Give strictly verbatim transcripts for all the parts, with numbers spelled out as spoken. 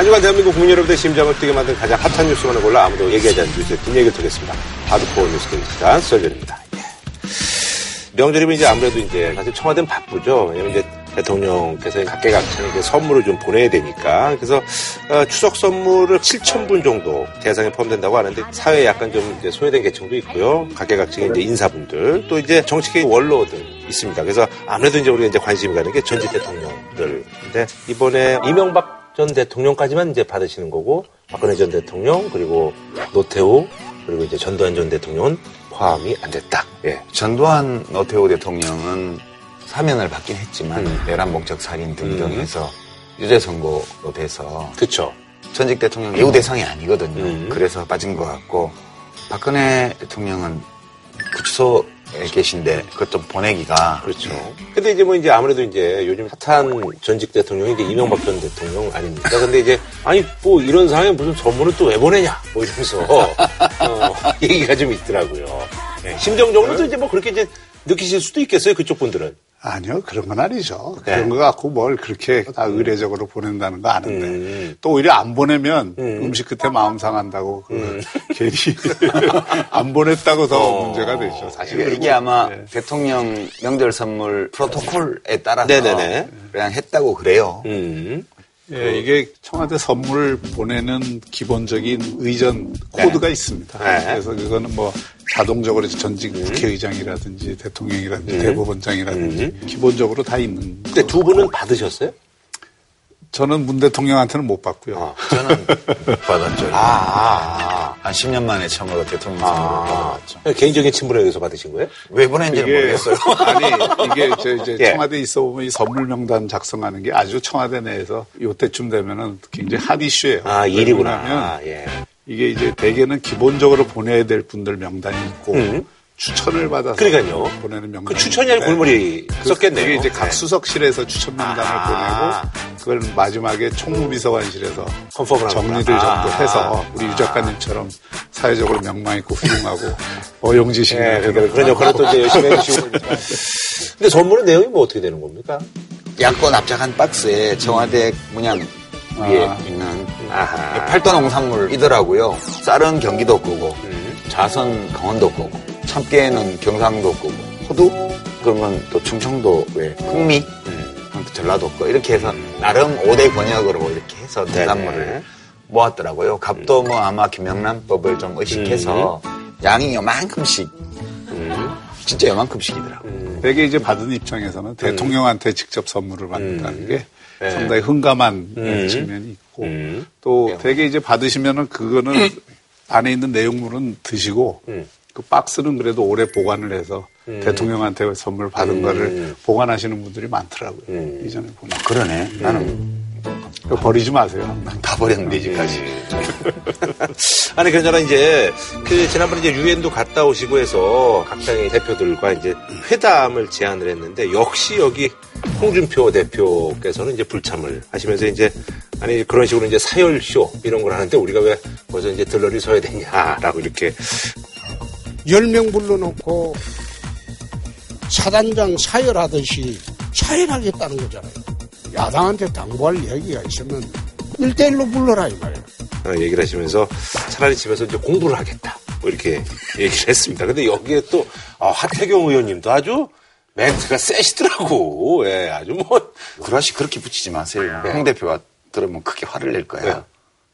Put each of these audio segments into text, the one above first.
한 주간 대한민국 국민 여러분의 심장을 뛰게 만든 가장 핫한 뉴스만을 골라 아무도 얘기하지 않는 뉴스의 뒷얘기를 드리겠습니다. 바둑코어 뉴스 드리는 시간 썰전입니다. 명절이면 이제 아무래도 이제 사실 청와대는 바쁘죠. 왜냐면 이제 대통령께서 각계각층에게 선물을 좀 보내야 되니까. 그래서 어, 추석 선물을 칠천 분 정도 대상에 포함된다고 하는데 사회에 약간 좀 이제 소외된 계층도 있고요. 각계각층의 이제 인사분들 또 이제 정치계 원로들. 있습니다. 그래서 아무래도 이제 우리가 이제 관심이 가는 게 전직 대통령들. 근데 이번에 이명박 전 대통령까지만 이제 받으시는 거고 박근혜 전 대통령 그리고 노태우 그리고 이제 전두환 전 대통령은 포함이 안 됐다. 예. 전두환 노태우 대통령은 사면을 받긴 했지만 음. 내란 목적 살인 등등에서 음. 유죄 선고로 돼서 그렇죠. 전직 대통령 예우 대상이 아니거든요. 음. 그래서 빠진 것 같고 박근혜 대통령은 구치소 계신데 그것 좀 보내기가 그렇죠. 근데 이제 뭐 이제 아무래도 이제 요즘 핫한 전직 대통령이 이제 이명박 전 대통령 아닙니까? 근데 이제 아니 뭐 이런 상황에 무슨 선물을 또 왜 보내냐 뭐 이러면서 어, 얘기가 좀 있더라고요. 네. 심정적으로도 이제 뭐 그렇게 이제 느끼실 수도 있겠어요 그쪽 분들은. 아니요 그런 건 아니죠. 네. 그런 거 갖고 뭘 그렇게 다 의례적으로 보낸다는 거 아는데 음. 또 오히려 안 보내면 음. 음식 끝에 마음 상한다고 음. 괜히 안 보냈다고 더 어. 문제가 되죠. 사실 이게, 이게 아마 네. 대통령 명절 선물 프로토콜에 따라서 네네네. 그냥 했다고 그래요. 음. 예, 이게 청와대 선물을 보내는 기본적인 의전 코드가 네. 있습니다. 네. 그래서 그거는 뭐 자동적으로 전직 음. 국회의장이라든지 대통령이라든지 음. 대법원장이라든지 음. 기본적으로 다 있는. 근데 두 분은 받으셨어요? 저는 문 대통령한테는 못 받고요. 아, 저는 받았죠. 아, 아, 아. 한 십 년 만에 처음으로 대통령 선물을 아, 받아봤죠. 개인적인 친분에 의해서 받으신 거예요? 왜 보낸지는 이게, 모르겠어요. 아니, 이게 저 이제 예. 청와대에 있어 보면 이 선물 명단 작성하는 게 아주 청와대 내에서 요때쯤 되면은 굉장히 핫 이슈예요. 아, 일이구나. 아, 예. 이게 이제 대개는 기본적으로 보내야 될 분들 명단이 있고, 음. 추천을 받아서 그러니까요. 보내는 명단. 그 추천이 아니고 골머리 그, 썼겠네요. 그게 이제 각 네. 수석실에서 추천 명단을 아~ 보내고 그걸 마지막에 총무비서관실에서 컨펌을 정리를 아~ 정도 해서 우리 유 작가님처럼 사회적으로 명망 있고 훌륭하고 어용지신 네, 그런 역할을 또 이제 열심히 해주시고 그러니까. 근데 선물의 내용이 뭐 어떻게 되는 겁니까? 양권 압착한 박스에 청와대 문양 위에 아~ 있는 아하. 팔도 농산물이더라고요. 쌀은 경기도 거고 음. 자선 강원도 거고 참깨는 경상도 거고 호두 그런 건 또 충청도 왜 흑미 음. 전라도 거 이렇게 해서 나름 오 대 권역으로 이렇게 해서 농산물을 모았더라고요. 값도 뭐 아마 김영란법을 좀 의식해서 음. 양이 요만큼씩 음. 진짜 요만큼씩이더라고요. 음. 되게 이제 받은 입장에서는 음. 대통령한테 직접 선물을 받는다는 게 네. 상당히 흥감한 음. 측면이 있고 음. 또 되게 이제 받으시면은 그거는 음. 안에 있는 내용물은 드시고 음. 그 박스는 그래도 오래 보관을 해서 음. 대통령한테 선물 받은 음. 거를 보관하시는 분들이 많더라고요. 음. 이전에 보면. 아, 그러네. 음. 나는. 그거 버리지 마세요. 난 다 버렸는데, 이제까지. 아니, 그러나 이제, 그, 지난번에 이제 유엔도 갔다 오시고 해서 각 당의 대표들과 이제 회담을 제안을 했는데, 역시 여기 홍준표 대표께서는 이제 불참을 하시면서 이제, 아니, 그런 식으로 이제 사열쇼 이런 걸 하는데, 우리가 왜 거기서 이제 들러리 서야 되냐라고 이렇게. 열 명 불러놓고 사단장 사열하듯이 사열하겠다는 거잖아요. 야당한테 당부할 얘기가 있으면 일대일로 불러라 이 말이에요. 어, 얘기를 하시면서 차라리 집에서 이제 공부를 하겠다 뭐 이렇게 얘기를 했습니다. 근데 여기에 또 어, 하태경 의원님도 아주 멘트가 세시더라고. 예, 아주 뭐 그라시 그렇게 붙이지 마세요. 예. 홍 대표가 들으면 크게 화를 낼 거야. 예.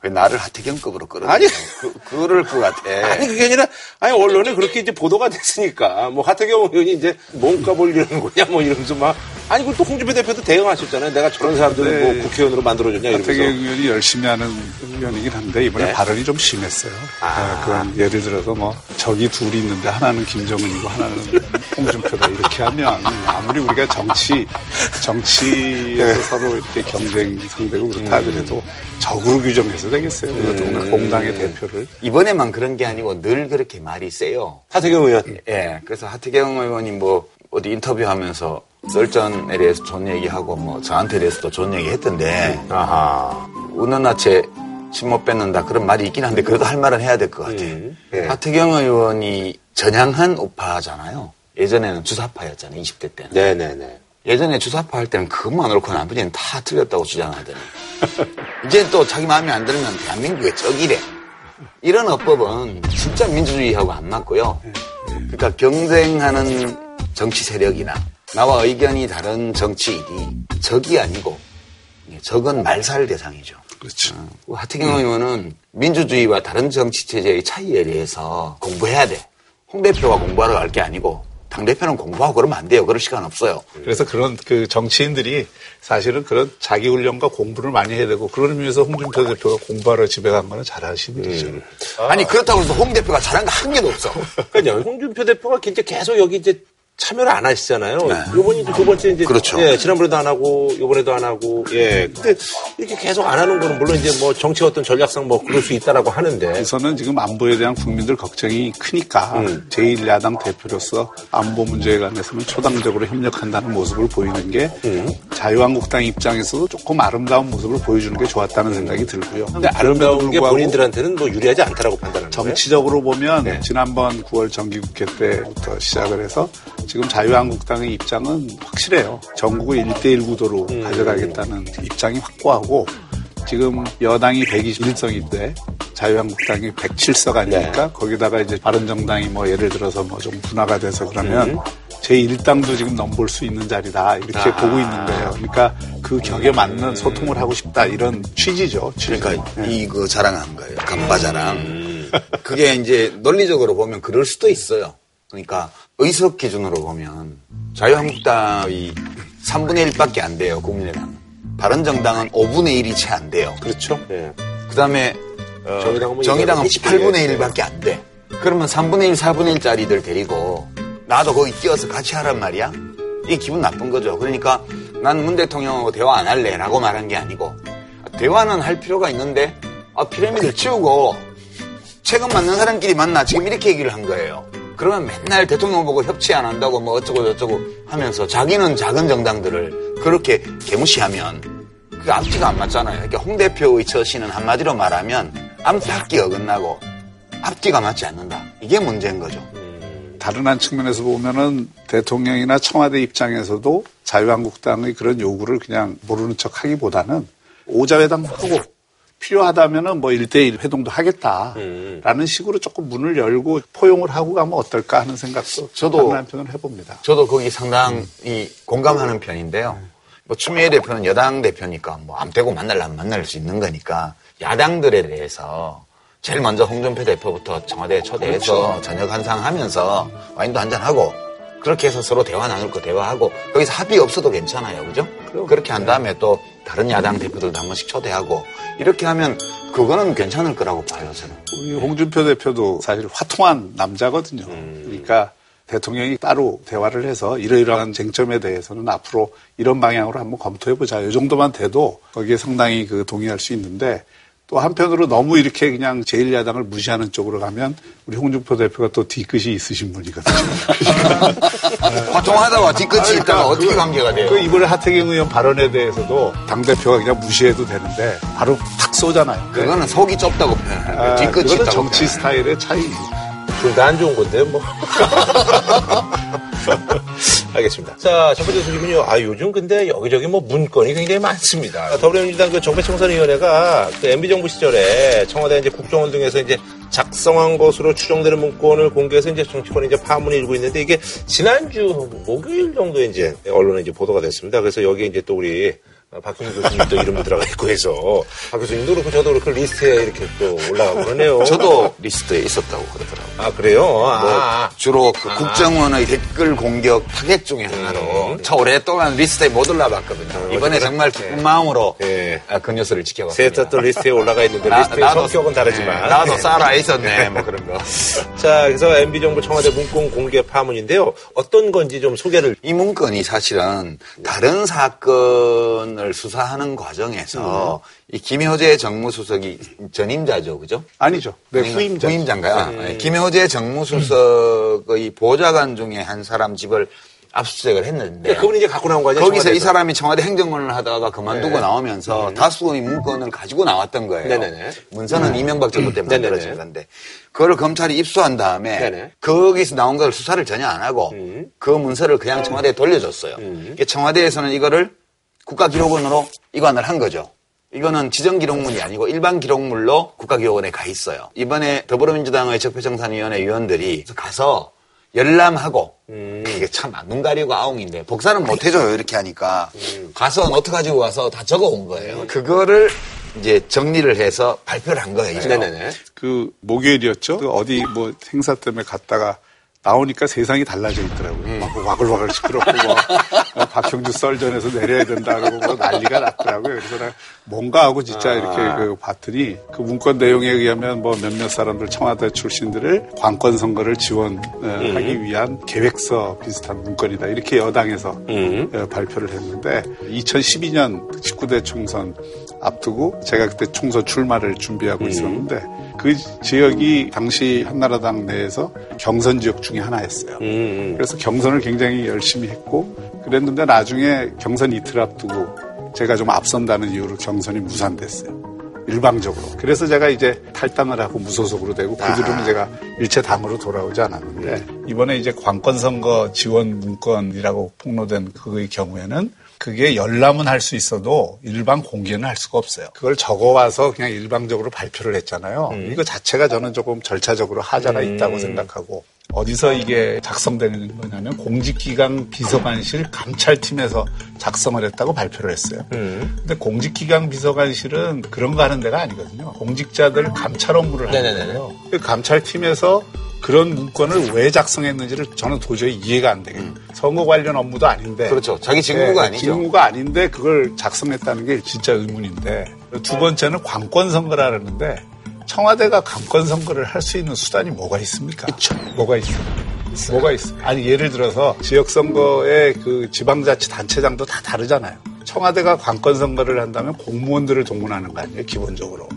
왜 나를 하태경급으로 끌어? 아니, 그, 그럴 것 같아. 아니, 그게 아니라, 아니, 언론에 그렇게 이제 보도가 됐으니까, 뭐, 하태경 의원이 이제 몸값을 이러는 거냐, 뭐, 이러면서 막. 아니, 그리고 또 홍준표 대표도 대응하셨잖아요. 내가 저런 사람들을 네. 뭐 국회의원으로 만들어줬냐, 이러면서. 하태경 의원이 열심히 하는 의원이긴 한데, 이번에 네. 발언이 좀 심했어요. 아. 네, 그럼 예를 들어서 뭐, 적이 둘이 있는데, 하나는 김정은이고, 하나는 홍준표다. 이렇게 하면, 아무리 우리가 정치, 정치에서 네. 서로 이렇게 경쟁 상대고 그렇다 하더라도, 음. 적으로 규정해서 되겠어요. 음. 공당의 대표를. 이번에만 그런 게 아니고 늘 그렇게 말이 세요. 하태경 의원. 예. 그래서 하태경 의원이 뭐 어디 인터뷰하면서 썰전에 대해서 좋은 얘기하고 뭐 저한테 대해서도 좋은 얘기 했던데. 아하. 우는 나체 침못 뺏는다 그런 말이 있긴 한데 그래도 할 말은 해야 될 것 같아요. 음. 예. 하태경 의원이 전향한 우파잖아요. 예전에는 주사파였잖아요. 이십 대 때는. 네네네. 예전에 주사파 할 때는 그것만으로는 나머지는 다 틀렸다고 주장하더니 이제 또 자기 마음에 안 들면 대한민국의 적이래. 이런 어법은 진짜 민주주의하고 안 맞고요. 그러니까 경쟁하는 정치 세력이나 나와 의견이 다른 정치인이 적이 아니고 적은 말살 대상이죠. 그렇죠. 어, 하태경 음. 의원은 민주주의와 다른 정치 체제의 차이에 대해서 공부해야 돼. 홍 대표가 공부하러 갈 게 아니고 당 대표는 공부하고 그러면 안 돼요. 그럴 시간 없어요. 그래서 그런 그 정치인들이 사실은 그런 자기 훈련과 공부를 많이 해야 되고 그런 의미에서 홍준표 대표가 공부하러 집에 간 거는 잘하신 일이죠. 음. 아. 아니 그렇다고 해서 홍 대표가 잘한 거 한 개도 없어. 그러니까 홍준표 대표가 이제 계속 여기 이제 참여를 안 하시잖아요. 네. 요번이 두 번째 이제 그렇죠. 예, 지난번에도 안 하고 요번에도 안 하고 예. 근데 이렇게 계속 안 하는 거는 물론 이제 뭐 정치 어떤 전략상 뭐 그럴 수 있다라고 하는데 우선은 지금 안보에 대한 국민들 걱정이 크니까 음. 제일 야당 대표로서 안보 문제에 관해서는 초당적으로 협력한다는 모습을 보이는 게 음. 자유한국당 입장에서도 조금 아름다운 모습을 보여주는 게 좋았다는 생각이 들고요. 근데 아름다운 게 본인들한테는 뭐 유리하지 않다라고 판단하는 거예요? 정치적으로 보면 네. 지난번 구월 정기국회 때부터 시작을 해서 지금 자유한국당의 입장은 확실해요. 전국을 일대일 구도로 음. 가져가겠다는 입장이 확고하고 지금 여당이 백이십일 석인데 자유한국당이 백칠 석 아닙니까? 네. 거기다가 이제 바른정당이 뭐 예를 들어서 뭐 좀 분화가 돼서 그러면 음. 제일 당도 지금 넘볼 수 있는 자리다 이렇게 아. 보고 있는 거예요. 그러니까 그 격에 맞는 소통을 하고 싶다 이런 취지죠. 취지. 그러니까 네. 이거 자랑한 거예요. 간바자랑. 음. 그게 이제 논리적으로 보면 그럴 수도 있어요. 그러니까 의석 기준으로 보면 자유한국당이 삼분의 일밖에 안 돼요. 국민의당. 바른정당은 오분의 일이 채 안 돼요. 그렇죠. 네. 그다음에 어, 정의당은, 정의당은 십팔분의 일밖에 안 돼. 그러면 삼분의 일, 사분의 일짜리들 데리고 나도 거기 끼어서 같이 하란 말이야. 이게 기분 나쁜 거죠. 그러니까 난 문 대통령하고 대화 안 할래 라고 말한 게 아니고 대화는 할 필요가 있는데 아, 피라미드를 치우고 책임 맞는 사람끼리 만나 지금 이렇게 얘기를 한 거예요. 그러면 맨날 대통령 보고 협치 안 한다고 뭐 어쩌고 저쩌고 하면서 자기는 작은 정당들을 그렇게 개무시하면 그 앞뒤가 안 맞잖아요. 그러니까 홍 대표의 처신은 한마디로 말하면 앞뒤 어긋나고 앞뒤가 맞지 않는다. 이게 문제인 거죠. 다른 한 측면에서 보면은 대통령이나 청와대 입장에서도 자유한국당의 그런 요구를 그냥 모르는 척하기보다는 오자회담하고 필요하다면은 뭐 일대일 회동도 하겠다라는 음. 식으로 조금 문을 열고 포용을 하고 가면 어떨까 하는 생각도 저도 한편을 해봅니다. 저도 거기 상당히 음. 공감하는 편인데요. 음. 뭐 추미애 대표는 여당 대표니까 뭐 안 되고 만날라면 만날 수 있는 거니까 야당들에 대해서 제일 먼저 홍준표 대표부터 청와대에 초대해서 그렇죠. 저녁 한상 하면서 와인도 한잔하고 그렇게 해서 서로 대화 나눌 거 대화하고 거기서 합의 없어도 괜찮아요. 그죠? 그럼, 그렇게 한 다음에 네. 또 다른 야당 대표들도 한 번씩 초대하고 이렇게 하면 그거는 괜찮을 거라고 봐요. 저는. 우리 홍준표 대표도 사실 화통한 남자거든요. 음. 그러니까 대통령이 따로 대화를 해서 이러이러한 쟁점에 대해서는 앞으로 이런 방향으로 한번 검토해보자. 이 정도만 돼도 거기에 상당히 그 동의할 수 있는데 또 한편으로 너무 이렇게 그냥 제일 야당을 무시하는 쪽으로 가면 우리 홍준표 대표가 또 뒤끝이 있으신 분이거든요. 화통하다가 뒤끝이 그러니까 있다가 어떻게 그, 관계가 돼요? 그 이번에 하태경 의원 발언에 대해서도 당대표가 그냥 무시해도 되는데 바로 탁 쏘잖아요. 그거는 속이 좁다고 표현해요. 아, 뒤끝이 있다고 그거는 정치 표현해. 스타일의 차이. 둘 다 안 좋은 건데 뭐. 알겠습니다. 자, 첫 번째 소식은요. 아, 요즘 근데 여기저기 뭐 문건이 굉장히 많습니다. 더불어민주당 그 정배청산위원회가 그 엠비 정부 시절에 청와대 이제 국정원 등에서 이제 작성한 것으로 추정되는 문건을 공개해서 이제 정치권에 이제 파문이 일고 있는데 이게 지난주 목요일 정도에 이제 언론에 이제 보도가 됐습니다. 그래서 여기에 이제 또 우리 박형준 교수님도 이름도 들어가 있고 해서 박 교수님도 그렇고 저도 그렇고 리스트에 이렇게 또 올라가고 그러네요. 저도 리스트에 있었다고 그러더라고요. 아 그래요? 뭐 아, 주로 그 아. 국정원의 댓글 공격 타겟 중에 하나로 음, 네. 저 오랫동안 리스트에 못 올라봤거든요. 이번에 정말 기쁜 네. 마음으로 네. 그 녀석을 지켜봤습니다. 셋 다 또 리스트에 올라가 있는데 나, 리스트의 나도, 성격은 다르지만 네. 나도 살아 있었네 뭐 그런 거. 자 그래서 엠비 정부 청와대 문건 공개 파문인데요. 어떤 건지 좀 소개를. 이 문건이 사실은 다른 사건을 수사하는 과정에서 음. 이 김효재 정무수석이 전임자죠, 그죠? 아니죠. 네, 후임자. 후임자인가요? 음. 김효재 정무수석의 보좌관 중에 한 사람 집을 압수수색을 했는데. 네, 그분이 이제 갖고 나온 거 아니에요? 거기서 청와대에서. 이 사람이 청와대 행정관을 하다가 그만두고 네. 나오면서 네. 다수의 문건을 가지고 나왔던 거예요. 네네네. 문서는 네. 이명박 정부 때 만들어진 건데. 그거를 검찰이 입수한 다음에 네네. 거기서 나온 걸 수사를 전혀 안 하고 음. 그 문서를 그냥 청와대에 돌려줬어요. 음. 청와대에서는 이거를 국가기록원으로 이관을 한 거죠. 이거는 지정기록물이 아니고 일반 기록물로 국가기록원에 가 있어요. 이번에 더불어민주당의 적폐청산위원회 위원들이 가서 열람하고 음. 이게 참 눈 가리고 아웅인데 복사는 못 해줘요. 이렇게 하니까 음. 가서 노트 가지고 와서 다 적어온 거예요. 음. 그거를 이제 정리를 해서 발표를 한 거예요. 네네네. 그 목요일이었죠. 그 어디 뭐 행사 때문에 갔다가 나오니까 세상이 달라져 있더라고요. 음. 막 와글와글 시끄럽고 막 박형준 썰전에서 내려야 된다 그러고 뭐 난리가 났더라고요. 그래서 나 뭔가 하고 진짜 아. 이렇게 그 봤더니 그 문건 내용에 의하면 뭐 몇몇 사람들 청와대 출신들을 관권 선거를 지원하기 음. 위한 계획서 비슷한 문건이다. 이렇게 여당에서 음. 발표를 했는데 이천십이 년 십구 대 총선 앞두고 제가 그때 총선 출마를 준비하고 음. 있었는데 그 지역이 당시 한나라당 내에서 경선 지역 중에 하나였어요. 음. 그래서 경선을 굉장히 열심히 했고 그랬는데 나중에 경선 이틀 앞두고 제가 좀 앞선다는 이유로 경선이 무산됐어요. 일방적으로. 그래서 제가 이제 탈당을 하고 무소속으로 되고 그 뒤로는 제가 일체 당으로 돌아오지 않았는데 이번에 이제 관권 선거 지원 문건이라고 폭로된 그의 경우에는 그게 열람은 할 수 있어도 일방 공개는 할 수가 없어요. 그걸 적어와서 그냥 일방적으로 발표를 했잖아요. 음. 이거 자체가 저는 조금 절차적으로 하자가 음. 있다고 생각하고 어디서 이게 작성되는 거냐면 공직기강 비서관실 감찰팀에서 작성을 했다고 발표를 했어요. 음. 근데 공직기강 비서관실은 그런 거 하는 데가 아니거든요. 공직자들 감찰 업무를 하는 네네네. 거예요. 그 감찰팀에서 그런 문건을 왜 작성했는지를 저는 도저히 이해가 안 되겠어요. 음. 선거 관련 업무도 아닌데. 그렇죠. 자기 직무가 네, 아니죠. 직무가 아닌데 그걸 작성했다는 게 진짜 의문인데. 두 번째는 관권 선거라는데 청와대가 관권 선거를 할 수 있는 수단이 뭐가 있습니까? 그쵸. 뭐가 있습니까? 있어요. 뭐가 있어요? 아니 예를 들어서 지역 선거의 그 지방자치 단체장도 다 다르잖아요. 청와대가 관권 선거를 한다면 공무원들을 동원하는 거 아니에요, 기본적으로.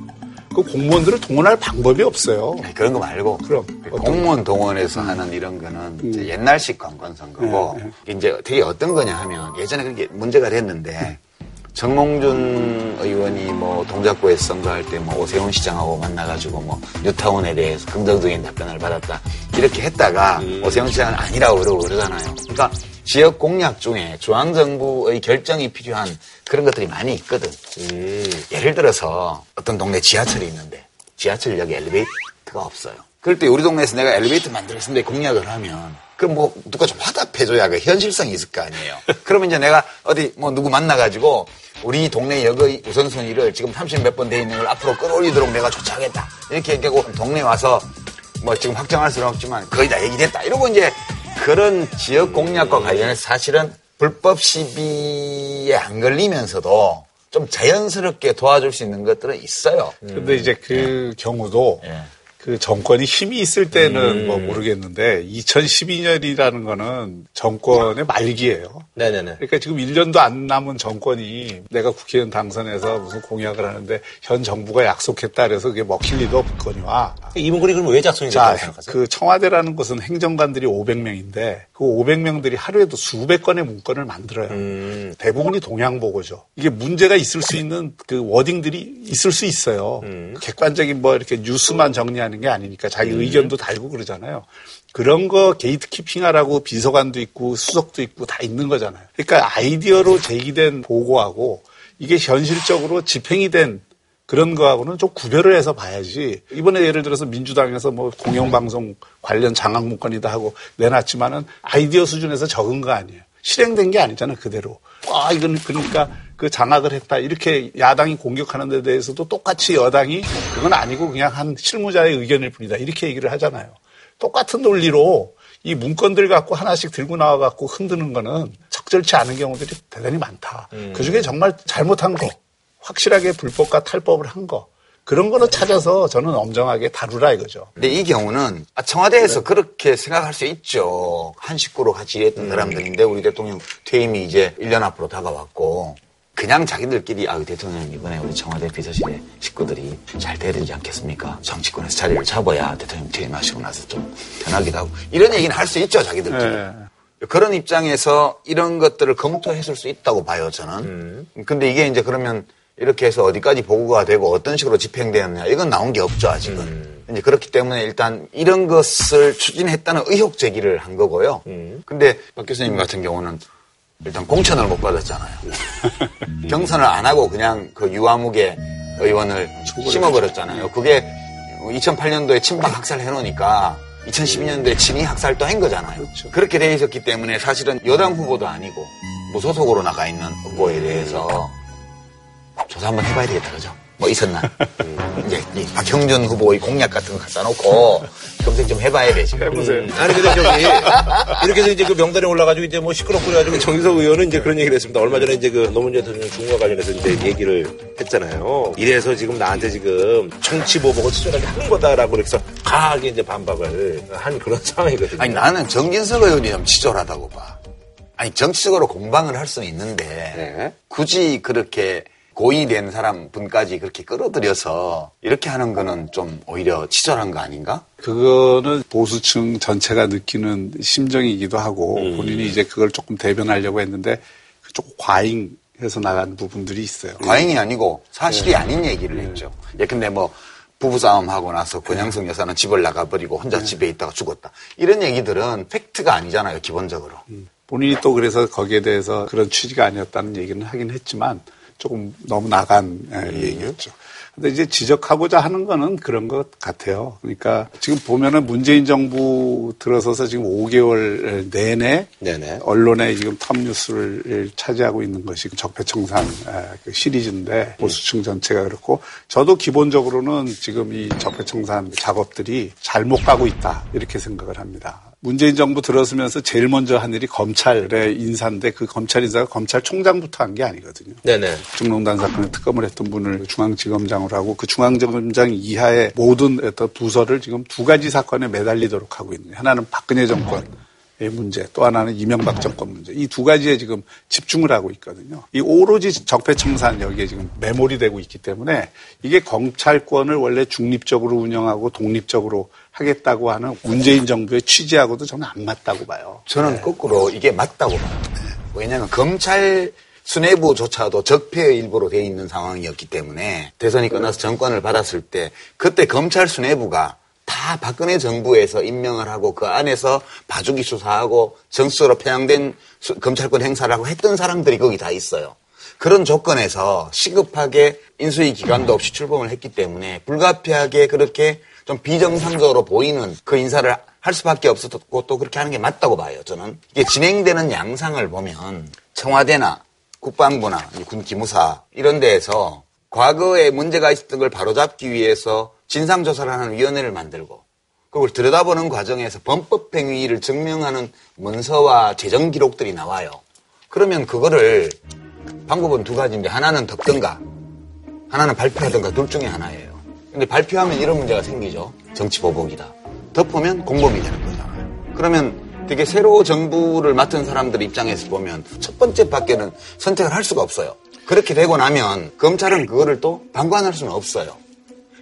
그 공무원들을 동원할 방법이 없어요. 아니, 그런 거 말고. 그럼. 공무원 동원해서 하는 이런 거는 음. 이제 옛날식 관권 선거고, 네, 네. 이제 되게 어떤 거냐 하면 예전에 그렇게 문제가 됐는데, 정몽준 의원이 뭐 동작구에서 선거할 때 뭐 오세훈 시장하고 만나가지고 뭐 뉴타운에 대해서 긍정적인 답변을 받았다. 이렇게 했다가 음. 오세훈 시장은 아니라고 그러고 그러잖아요. 그러니까 지역 공약 중에 중앙정부의 결정이 필요한 그런 것들이 많이 있거든. 음. 예를 들어서 어떤 동네 지하철이 있는데 지하철역에 엘리베이터가 없어요. 그럴 때 우리 동네에서 내가 엘리베이터 만들었는데 공약을 하면 그럼 뭐 누가 좀 화답해줘야 그 현실성이 있을 거 아니에요. 그러면 이제 내가 어디 뭐 누구 만나가지고 우리 동네 역의 우선순위를 지금 삼십 몇 번 돼 있는 걸 앞으로 끌어올리도록 내가 조치하겠다. 이렇게 얘기하고 동네 와서 뭐 지금 확정할 수는 없지만 거의 다 얘기됐다. 이러고 이제 그런 지역 공약과 관련해서 사실은 불법 시비에 안 걸리면서도 좀 자연스럽게 도와줄 수 있는 것들은 있어요. 근데 이제 그 예. 경우도 예. 그 정권이 힘이 있을 때는 음. 뭐 모르겠는데 이천십이 년이라는 거는 정권의 말기예요. 네네네. 그러니까 지금 일 년도 안 남은 정권이 내가 국회의원 당선해서 무슨 공약을 하는데 현 정부가 약속했다 그래서 그게 먹힐 리도 없거니와. 이 문건이 그럼 왜 작성이 됐다고 생각하세요? 그 청와대라는 곳은 행정관들이 오백 명인데 그 오백 명들이 하루에도 수백 건의 문건을 만들어요. 음. 대부분이 동향보고죠. 이게 문제가 있을 수 있는 그 워딩들이 있을 수 있어요. 음. 객관적인 뭐 이렇게 뉴스만 정리하는 게 아니니까 자기 음. 의견도 달고 그러잖아요. 그런 거 게이트키핑하라고 비서관도 있고 수석도 있고 다 있는 거잖아요. 그러니까 아이디어로 제기된 보고하고 이게 현실적으로 집행이 된 그런 거하고는 좀 구별을 해서 봐야지. 이번에 예를 들어서 민주당에서 뭐 공영방송 관련 장악 문건이다 하고 내놨지만은 아이디어 수준에서 적은 거 아니에요. 실행된 게 아니잖아, 그대로. 아, 이건 그러니까 그 장악을 했다. 이렇게 야당이 공격하는 데 대해서도 똑같이 여당이 그건 아니고 그냥 한 실무자의 의견일 뿐이다. 이렇게 얘기를 하잖아요. 똑같은 논리로 이 문건들 갖고 하나씩 들고 나와 갖고 흔드는 거는 적절치 않은 경우들이 대단히 많다. 음. 그중에 정말 잘못한 거, 확실하게 불법과 탈법을 한 거. 그런 거를 찾아서 저는 엄정하게 다루라 이거죠. 근데 이 경우는 청와대에서 네. 그렇게 생각할 수 있죠. 한 식구로 같이 일했던 음. 사람들인데 우리 대통령 퇴임이 이제 일 년 앞으로 다가왔고 그냥 자기들끼리 아, 대통령 이번에 우리 청와대 비서실의 식구들이 잘 돼야 되지 않겠습니까? 정치권에서 자리를 잡아야 대통령 퇴임하시고 나서 좀 편하기도 하고 이런 얘기는 할 수 있죠. 자기들끼리. 네. 그런 입장에서 이런 것들을 검토했을 수 있다고 봐요, 저는. 음. 근데 이게 이제 그러면 이렇게 해서 어디까지 보고가 되고 어떤 식으로 집행되었냐, 이건 나온 게 없죠, 아직은. 음. 이제 그렇기 때문에 일단 이런 것을 추진했다는 의혹 제기를 한 거고요. 음. 근데 박 교수님 같은 경우는 일단 공천을 못 받았잖아요. 경선을 안 하고 그냥 그 유아무개 의원을 심어버렸잖아요. 그게 이천팔 년도에 친박 학살 해놓으니까 이천십이 년도에 친이 학살도 한 거잖아요. 그렇죠. 그렇게 돼 있었기 때문에 사실은 여당 후보도 아니고 무소속으로 나가 있는 후보에 대해서 조사 한번 해봐야 되겠다, 그죠? 뭐 있었나? 이제 박형준 후보의 공약 같은 거 갖다 놓고 검색 좀 해봐야 되지. 해보세요. 아니 근데 저기 이렇게 해서 이제 그 명단에 올라가지고 이제 뭐 시끄럽고 해가지고 정인석 의원은 이제 그런 얘기를 했습니다. 얼마 전에 이제 그 노무현 대통령 중과 관련해서 이제 얘기를 했잖아요. 이래서 지금 나한테 지금 정치보복을 치졸하게 하는 거다라고 그래서 강하게 이제 반박을 한 그런 상황이거든요. 아니 나는 정진석 의원이 좀 치졸하다고 봐. 아니 정치적으로 공방을 할 수는 있는데 네. 굳이 그렇게 고의된 사람 분까지 그렇게 끌어들여서 이렇게 하는 거는 좀 오히려 치졸한 거 아닌가? 그거는 보수층 전체가 느끼는 심정이기도 하고 음. 본인이 이제 그걸 조금 대변하려고 했는데 조금 과잉해서 나간 부분들이 있어요. 과잉이 아니고 사실이 네. 아닌 얘기를 네. 했죠. 예, 근데 뭐 부부싸움하고 나서 권양숙 네. 여사는 집을 나가버리고 혼자 네. 집에 있다가 죽었다. 이런 얘기들은 팩트가 아니잖아요, 기본적으로. 음. 본인이 또 그래서 거기에 대해서 그런 취지가 아니었다는 얘기는 하긴 했지만 조금 너무 나간 음. 얘기였죠. 근데 이제 지적하고자 하는 거는 그런 것 같아요. 그러니까 지금 보면은 문재인 정부 들어서서 지금 오 개월 내내 네네. 언론에 지금 탑뉴스를 차지하고 있는 것이 적폐청산 시리즈인데 보수층 전체가 그렇고 저도 기본적으로는 지금 이 적폐청산 작업들이 잘못 가고 있다 이렇게 생각을 합니다. 문재인 정부 들어서면서 제일 먼저 한 일이 검찰의 인사인데 그 검찰 인사가 검찰총장부터 한 게 아니거든요. 네네. 국정농단 사건에 특검을 했던 분을 중앙지검장으로 하고 그 중앙지검장 이하의 모든 어떤 부서를 지금 두 가지 사건에 매달리도록 하고 있는. 하나는 박근혜 정권의 문제, 또 하나는 이명박 정권 문제. 이 두 가지에 지금 집중을 하고 있거든요. 이 오로지 적폐청산 여기에 지금 매몰이 되고 있기 때문에 이게 검찰권을 원래 중립적으로 운영하고 독립적으로 하겠다고 하는 문재인 정부의 취지하고도 저는 안 맞다고 봐요. 저는 네. 거꾸로 이게 맞다고 봐요. 네. 왜냐하면 검찰 수뇌부조차도 적폐의 일부로 돼 있는 상황이었기 때문에 대선이 끝나서 정권을 받았을 때 그때 검찰 수뇌부가 다 박근혜 정부에서 임명을 하고 그 안에서 봐주기 수사하고 정수로 편향된 수, 검찰권 행사를 하고 했던 사람들이 거기 다 있어요. 그런 조건에서 시급하게 인수위 기간도 없이 출범을 했기 때문에 불가피하게 그렇게 좀 비정상적으로 보이는 그 인사를 할 수밖에 없었고 또 그렇게 하는 게 맞다고 봐요, 저는. 이게 진행되는 양상을 보면 청와대나 국방부나 군 기무사 이런 데에서 과거에 문제가 있었던 걸 바로잡기 위해서 진상조사를 하는 위원회를 만들고 그걸 들여다보는 과정에서 범법행위를 증명하는 문서와 재정기록들이 나와요. 그러면 그거를 방법은 두 가지인데 하나는 덮든가 하나는 발표하든가 둘 중에 하나예요. 근데 발표하면 이런 문제가 생기죠. 정치보복이다. 덮으면 공범이 되는 거잖아요. 그러면 되게 새로 정부를 맡은 사람들 입장에서 보면 첫 번째 밖에는 선택을 할 수가 없어요. 그렇게 되고 나면 검찰은 그거를 또 방관할 수는 없어요.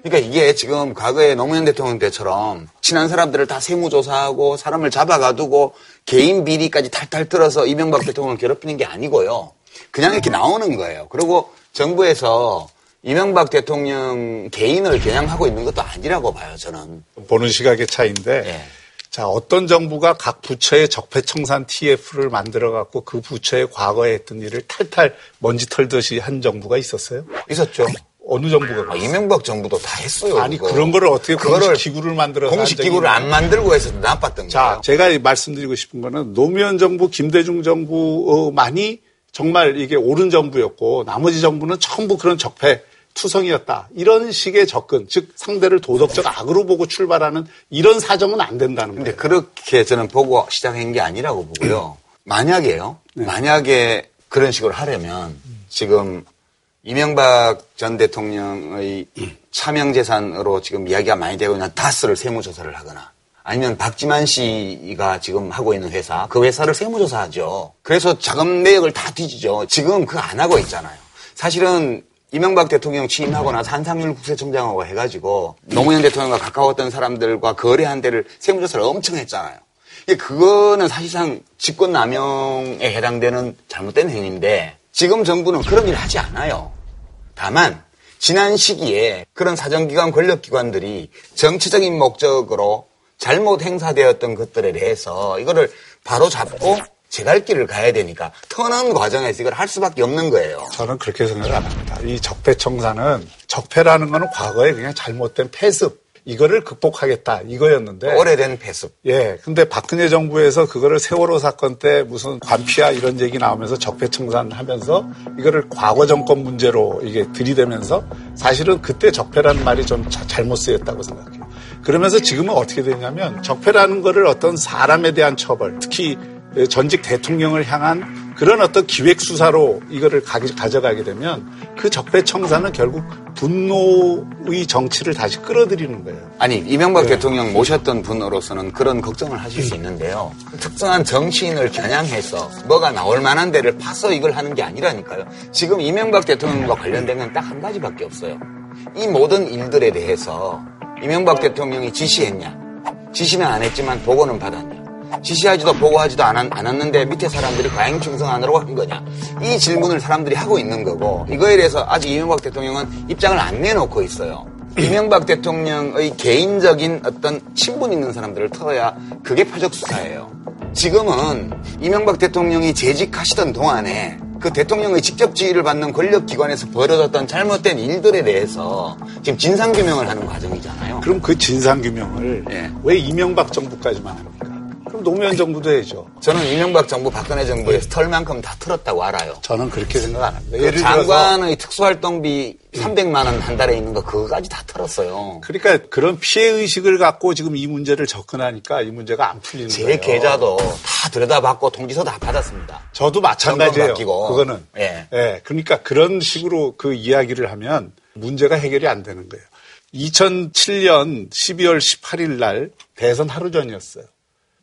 그러니까 이게 지금 과거에 노무현 대통령 때처럼 친한 사람들을 다 세무조사하고 사람을 잡아가두고 개인 비리까지 탈탈 털어서 이명박 대통령을 괴롭히는 게 아니고요. 그냥 이렇게 나오는 거예요. 그리고 정부에서 이명박 대통령 개인을 겨냥하고 있는 것도 아니라고 봐요, 저는. 보는 시각의 차이인데 네. 자, 어떤 정부가 각 부처의 적폐청산 티에프를 만들어갖고 그 부처의 과거에 했던 일을 탈탈 먼지 털듯이 한 정부가 있었어요? 있었죠. 어느 정부가? 아, 이명박 정부도 다 했어요. 아니 그거. 그런 거를 어떻게 공식 기구를 만들어서 공식 기구를 안 만들고 해서 나빴던 자, 거예요. 제가 말씀드리고 싶은 거는 노무현 정부, 김대중 정부 어, 많이 정말 이게 옳은 정부였고 나머지 정부는 전부 그런 적폐 투성이었다. 이런 식의 접근, 즉 상대를 도덕적 악으로 보고 출발하는 이런 사정은 안 된다는 거예요. 근데 그렇게 저는 보고 시작한 게 아니라고 보고요. 만약에요. 네. 만약에 그런 식으로 하려면 지금 이명박 전 대통령의 차명재산으로 지금 이야기가 많이 되고 있는 다스를 세무조사를 하거나 아니면 박지만 씨가 지금 하고 있는 회사, 그 회사를 세무조사하죠. 그래서 자금 내역을 다 뒤지죠. 지금 그거 안 하고 있잖아요. 사실은 이명박 대통령 취임하고 나서 한상률 국세청장하고 해가지고 노무현 대통령과 가까웠던 사람들과 거래한 데를 세무조사를 엄청 했잖아요. 그거는 사실상 직권남용에 해당되는 잘못된 행위인데 지금 정부는 그런 일을 하지 않아요. 다만 지난 시기에 그런 사정기관 권력기관들이 정치적인 목적으로 잘못 행사되었던 것들에 대해서 이거를 바로 잡고 제 갈 길을 가야 되니까 터는 과정에서 이걸 할 수밖에 없는 거예요. 저는 그렇게 생각을 안 합니다. 이 적폐청산은 적폐라는 거는 과거에 그냥 잘못된 패습 이거를 극복하겠다 이거였는데 오래된 패습. 예. 근데 박근혜 정부에서 그거를 세월호 사건 때 무슨 관피아 이런 얘기 나오면서 적폐청산하면서 이거를 과거 정권 문제로 이게 들이대면서 사실은 그때 적폐라는 말이 좀 자, 잘못 쓰였다고 생각해요. 그러면서 지금은 어떻게 되냐면 적폐라는 거를 어떤 사람에 대한 처벌 특히 전직 대통령을 향한 그런 어떤 기획수사로 이거를 가져가게 되면 그 적폐청산은 결국 분노의 정치를 다시 끌어들이는 거예요. 아니, 이명박 네. 대통령 모셨던 분으로서는 그런 걱정을 하실 수 있는데요. 특정한 정치인을 겨냥해서 뭐가 나올 만한 데를 파서 이걸 하는 게 아니라니까요. 지금 이명박 대통령과 관련된 건 딱 한 가지밖에 없어요. 이 모든 일들에 대해서 이명박 대통령이 지시했냐? 지시는 안 했지만 보고는 받았냐? 지시하지도 보고하지도 않았는데 밑에 사람들이 과잉 충성하느라고 한 거냐. 이 질문을 사람들이 하고 있는 거고 이거에 대해서 아직 이명박 대통령은 입장을 안 내놓고 있어요. 이명박 대통령의 개인적인 어떤 친분 있는 사람들을 털어야 그게 표적 수사예요. 지금은 이명박 대통령이 재직하시던 동안에 그 대통령의 직접 지휘를 받는 권력기관에서 벌어졌던 잘못된 일들에 대해서 지금 진상규명을 하는 과정이잖아요. 그럼 그 진상규명을 네. 왜 이명박 정부까지만 합니까? 그럼 노무현 정부도 해야죠. 저는 이명박 정부, 박근혜 정부에서 털만큼 다 털었다고 알아요. 저는 그렇게 생각 안 합니다. 예를 들어서 장관의 특수활동비 삼백만 원 한 달에 있는 거 그거까지 다 털었어요. 그러니까 그런 피해의식을 갖고 지금 이 문제를 접근하니까 이 문제가 안 풀리는 제 거예요. 제 계좌도 다 들여다봤고 통지서 다 받았습니다. 저도 마찬가지예요. 그거는. 예. 예. 그러니까 그런 식으로 그 이야기를 하면 문제가 해결이 안 되는 거예요. 이천칠년 십이월 십팔일 날 대선 하루 전이었어요.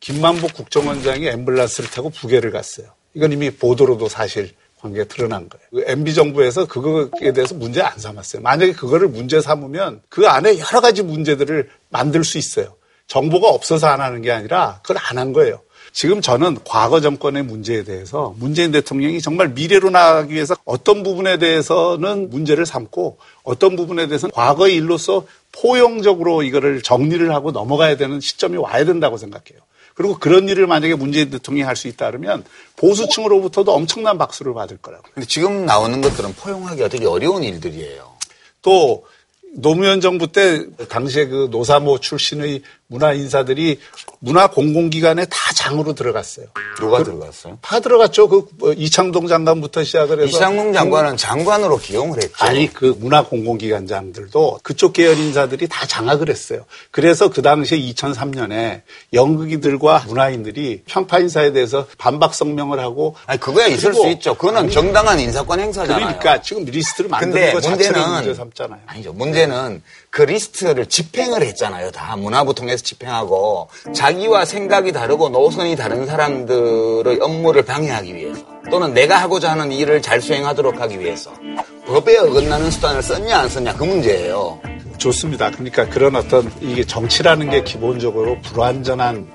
김만복 국정원장이 앰뷸런스를 타고 북해를 갔어요. 이건 이미 보도로도 사실 관계가 드러난 거예요. 엠비 정부에서 그거에 대해서 문제 안 삼았어요. 만약에 그거를 문제 삼으면 그 안에 여러 가지 문제들을 만들 수 있어요. 정보가 없어서 안 하는 게 아니라 그걸 안 한 거예요. 지금 저는 과거 정권의 문제에 대해서 문재인 대통령이 정말 미래로 나아가기 위해서 어떤 부분에 대해서는 문제를 삼고 어떤 부분에 대해서는 과거의 일로서 포용적으로 이거를 정리를 하고 넘어가야 되는 시점이 와야 된다고 생각해요. 그리고 그런 일을 만약에 문재인 대통령이 할 수 있다 그러면 보수층으로부터도 엄청난 박수를 받을 거라고요. 근데 지금 나오는 것들은 포용하기가 되게 어려운 일들이에요. 또 노무현 정부 때 당시에 그 노사모 출신의 문화 인사들이 문화 공공기관에 다 장으로 들어갔어요. 누가 그, 들어갔어요? 다 들어갔죠. 그 이창동 장관부터 시작을 해서 이창동 장관은 음, 장관으로 기용을 했죠. 아니 그 문화 공공기관장들도 그쪽 계열 인사들이 다 장악을 했어요. 그래서 그 당시에 이천삼년에 연극인들과 문화인들이 평판 인사에 대해서 반박 성명을 하고. 아니 그거야 있을 수 있죠. 그거는 아니, 정당한 인사권 행사잖아요. 그러니까 지금 리스트를 만드는 거 자체를 문제 삼잖아요. 아니죠. 문제는 그 리스트를 집행을 했잖아요. 다 문화부 통해서 집행하고 자기와 생각이 다르고 노선이 다른 사람들의 업무를 방해하기 위해서 또는 내가 하고자 하는 일을 잘 수행하도록 하기 위해서 법에 어긋나는 수단을 썼냐 안 썼냐 그 문제예요. 좋습니다. 그러니까 그런 어떤 이게 정치라는 게 기본적으로 불완전한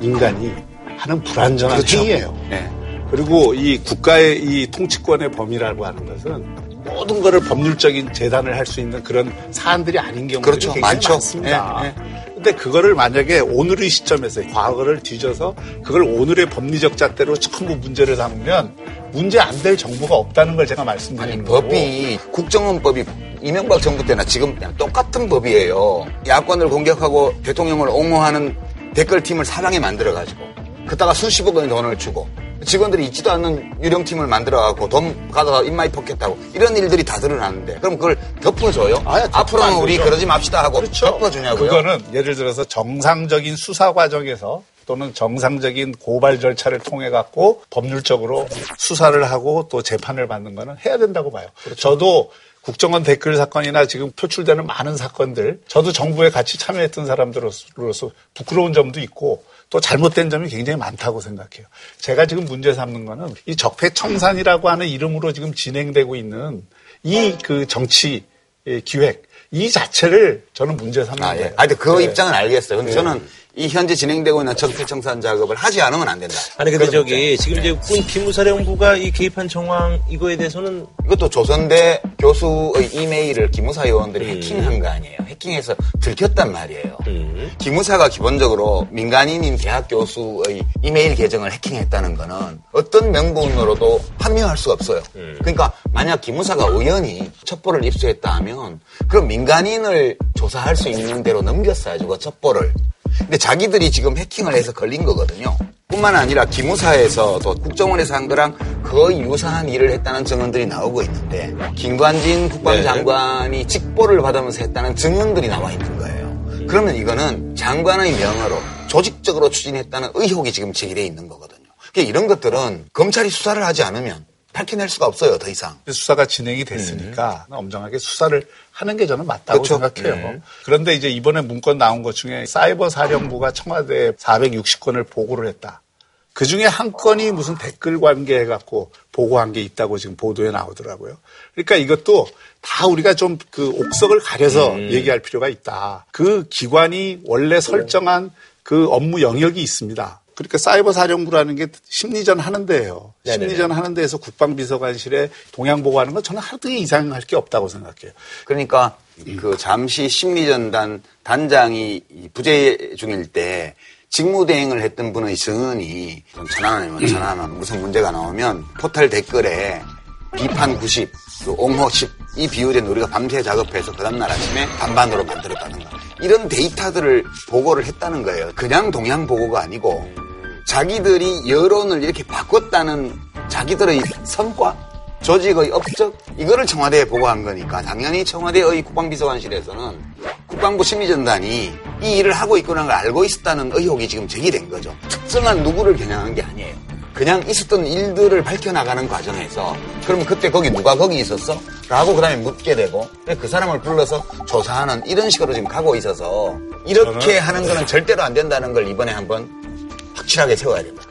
인간이 하는 불완전한 그렇죠. 행위예요. 네. 그리고 이 국가의 이 통치권의 범위라고 하는 것은 모든 거를 법률적인 재단을 할 수 있는 그런 사안들이 아닌 경우가 그렇죠. 많죠. 많습니다. 네, 네. 근데 그거를 만약에 오늘의 시점에서 과거를 뒤져서 그걸 오늘의 법리적 잣대로 전부 문제를 삼으면 문제 안 될 정보가 없다는 걸 제가 말씀드리는 거고. 법이 국정원법이 이명박 정부 때나 지금 똑같은 법이에요. 야권을 공격하고 대통령을 옹호하는 댓글팀을 사방에 만들어가지고 그다가 수십억 원의 돈을 주고 직원들이 있지도 않는 유령팀을 만들어갖고 돈 가다가 입마이 벗겠다고 이런 일들이 다 드러나는데 그럼 그걸 덮어줘요? 아야, 앞으로는 우리 되죠. 그러지 맙시다 하고 그렇죠. 덮어주냐고요? 그거는 예를 들어서 정상적인 수사 과정에서 또는 정상적인 고발 절차를 통해 갖고 법률적으로 수사를 하고 또 재판을 받는 거는 해야 된다고 봐요. 그렇죠. 저도 국정원 댓글 사건이나 지금 표출되는 많은 사건들 저도 정부에 같이 참여했던 사람들로서 부끄러운 점도 있고 또 잘못된 점이 굉장히 많다고 생각해요. 제가 지금 문제 삼는 거는 이 적폐청산이라고 하는 이름으로 지금 진행되고 있는 이 그 정치 기획 이 자체를 저는 문제 삼는 거예요. 아, 예. 아 근데 그 네. 입장은 알겠어요. 근데 네. 저는 이 현재 진행되고 있는 적폐 청산 작업을 하지 않으면 안 된다. 아니 근데 저기 문제. 지금 이제 군 기무사령부가 이 개입한 정황 이거에 대해서는 이것도 조선대 교수의 이메일을 기무사 요원들이 음. 해킹한 거 아니에요. 해킹해서 들켰단 말이에요. 음. 기무사가 기본적으로 민간인인 대학 교수의 이메일 계정을 해킹했다는 거는 어떤 명분으로도 합리화할 수가 없어요. 음. 그러니까 만약 기무사가 우연히 첩보를 입수했다 하면 그럼 민간인을 조사할 수 있는 대로 넘겼어야죠. 그 첩보를. 근데 자기들이 지금 해킹을 해서 걸린 거거든요. 뿐만 아니라 기무사에서 또 국정원에서 한 거랑 거의 유사한 일을 했다는 증언들이 나오고 있는데 김관진 국방부 장관이 직보를 받으면서 했다는 증언들이 나와 있는 거예요. 그러면 이거는 장관의 명으로 조직적으로 추진했다는 의혹이 지금 제기돼 있는 거거든요. 그러니까 이런 것들은 검찰이 수사를 하지 않으면 밝혀낼 수가 없어요, 더 이상. 수사가 진행이 됐으니까 음. 엄정하게 수사를 하는 게 저는 맞다고 그쵸? 생각해요. 음. 그런데 이제 이번에 문건 나온 것 중에 사이버 사령부가 청와대에 사백육십 건을 보고를 했다. 그 중에 한 건이 무슨 댓글 관계해갖고 보고한 게 있다고 지금 보도에 나오더라고요. 그러니까 이것도 다 우리가 좀 그 옥석을 가려서 음. 얘기할 필요가 있다. 그 기관이 원래 설정한 그 업무 영역이 있습니다. 그러니까 사이버 사령부라는 게 심리전 하는 데예요. 네네네. 심리전 하는 데에서 국방비서관실에 동향 보고하는 건 저는 하등 이상할 게 없다고 생각해요. 그러니까 음. 그 잠시 심리전단 단장이 부재 중일 때 직무대행을 했던 분의 증언이 천안 아니면 천안은 무슨 문제가 나오면 포털 댓글에 비판 구십, 옹호 십 이 비율에 우리가 밤새 작업해서 그 다음날 아침에 반반으로 만들었다는 거. 이런 데이터들을 보고를 했다는 거예요. 그냥 동향 보고가 아니고 자기들이 여론을 이렇게 바꿨다는 자기들의 성과, 조직의 업적 이거를 청와대에 보고한 거니까 당연히 청와대의 국방비서관실에서는 국방부 심리전단이 이 일을 하고 있구나 걸 알고 있었다는 의혹이 지금 제기된 거죠. 특정한 누구를 겨냥한 게 아니에요. 그냥 있었던 일들을 밝혀나가는 과정에서 그러면 그때 거기 누가 거기 있었어? 라고 그 다음에 묻게 되고 그 사람을 불러서 조사하는 이런 식으로 지금 가고 있어서 이렇게 저는... 하는 거는 절대로 안 된다는 걸 이번에 한번 확실하게 세워야 된다.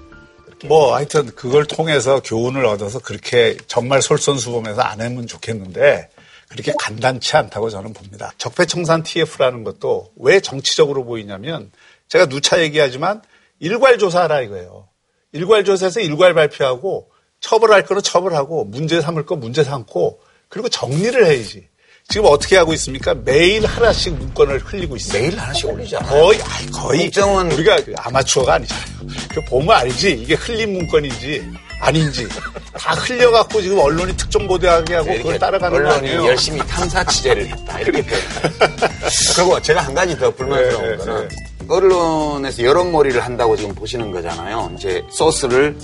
뭐 하여튼 그걸 통해서 교훈을 얻어서 그렇게 정말 솔선수범해서 안 하면 좋겠는데 그렇게 간단치 않다고 저는 봅니다. 적폐청산 티에프라는 것도 왜 정치적으로 보이냐면 제가 누차 얘기하지만 일괄 조사하라 이거예요. 일괄 조사에서 일괄 발표하고 처벌할 거는 처벌하고 문제 삼을 거 문제 삼고 그리고 정리를 해야지. 지금 어떻게 하고 있습니까? 매일 하나씩 문건을 흘리고 있어요. 매일 하나씩 올리지 않아요? 거의, 아니, 거의. 국정원. 우리가 아마추어가 아니잖아요. 그 보면 알지. 이게 흘린 문건인지 아닌지. 다 흘려갖고 지금 언론이 특정 보도하게 하고 그걸 따라가는 거 아니에요? 언론이 열심히 탐사 취재를 했다. 이렇게 표현합니다. 그리고 제가 한 가지 더 불만스러운 네, 거는 네. 언론에서 여론몰이를 한다고 지금 보시는 거잖아요. 이제 소스를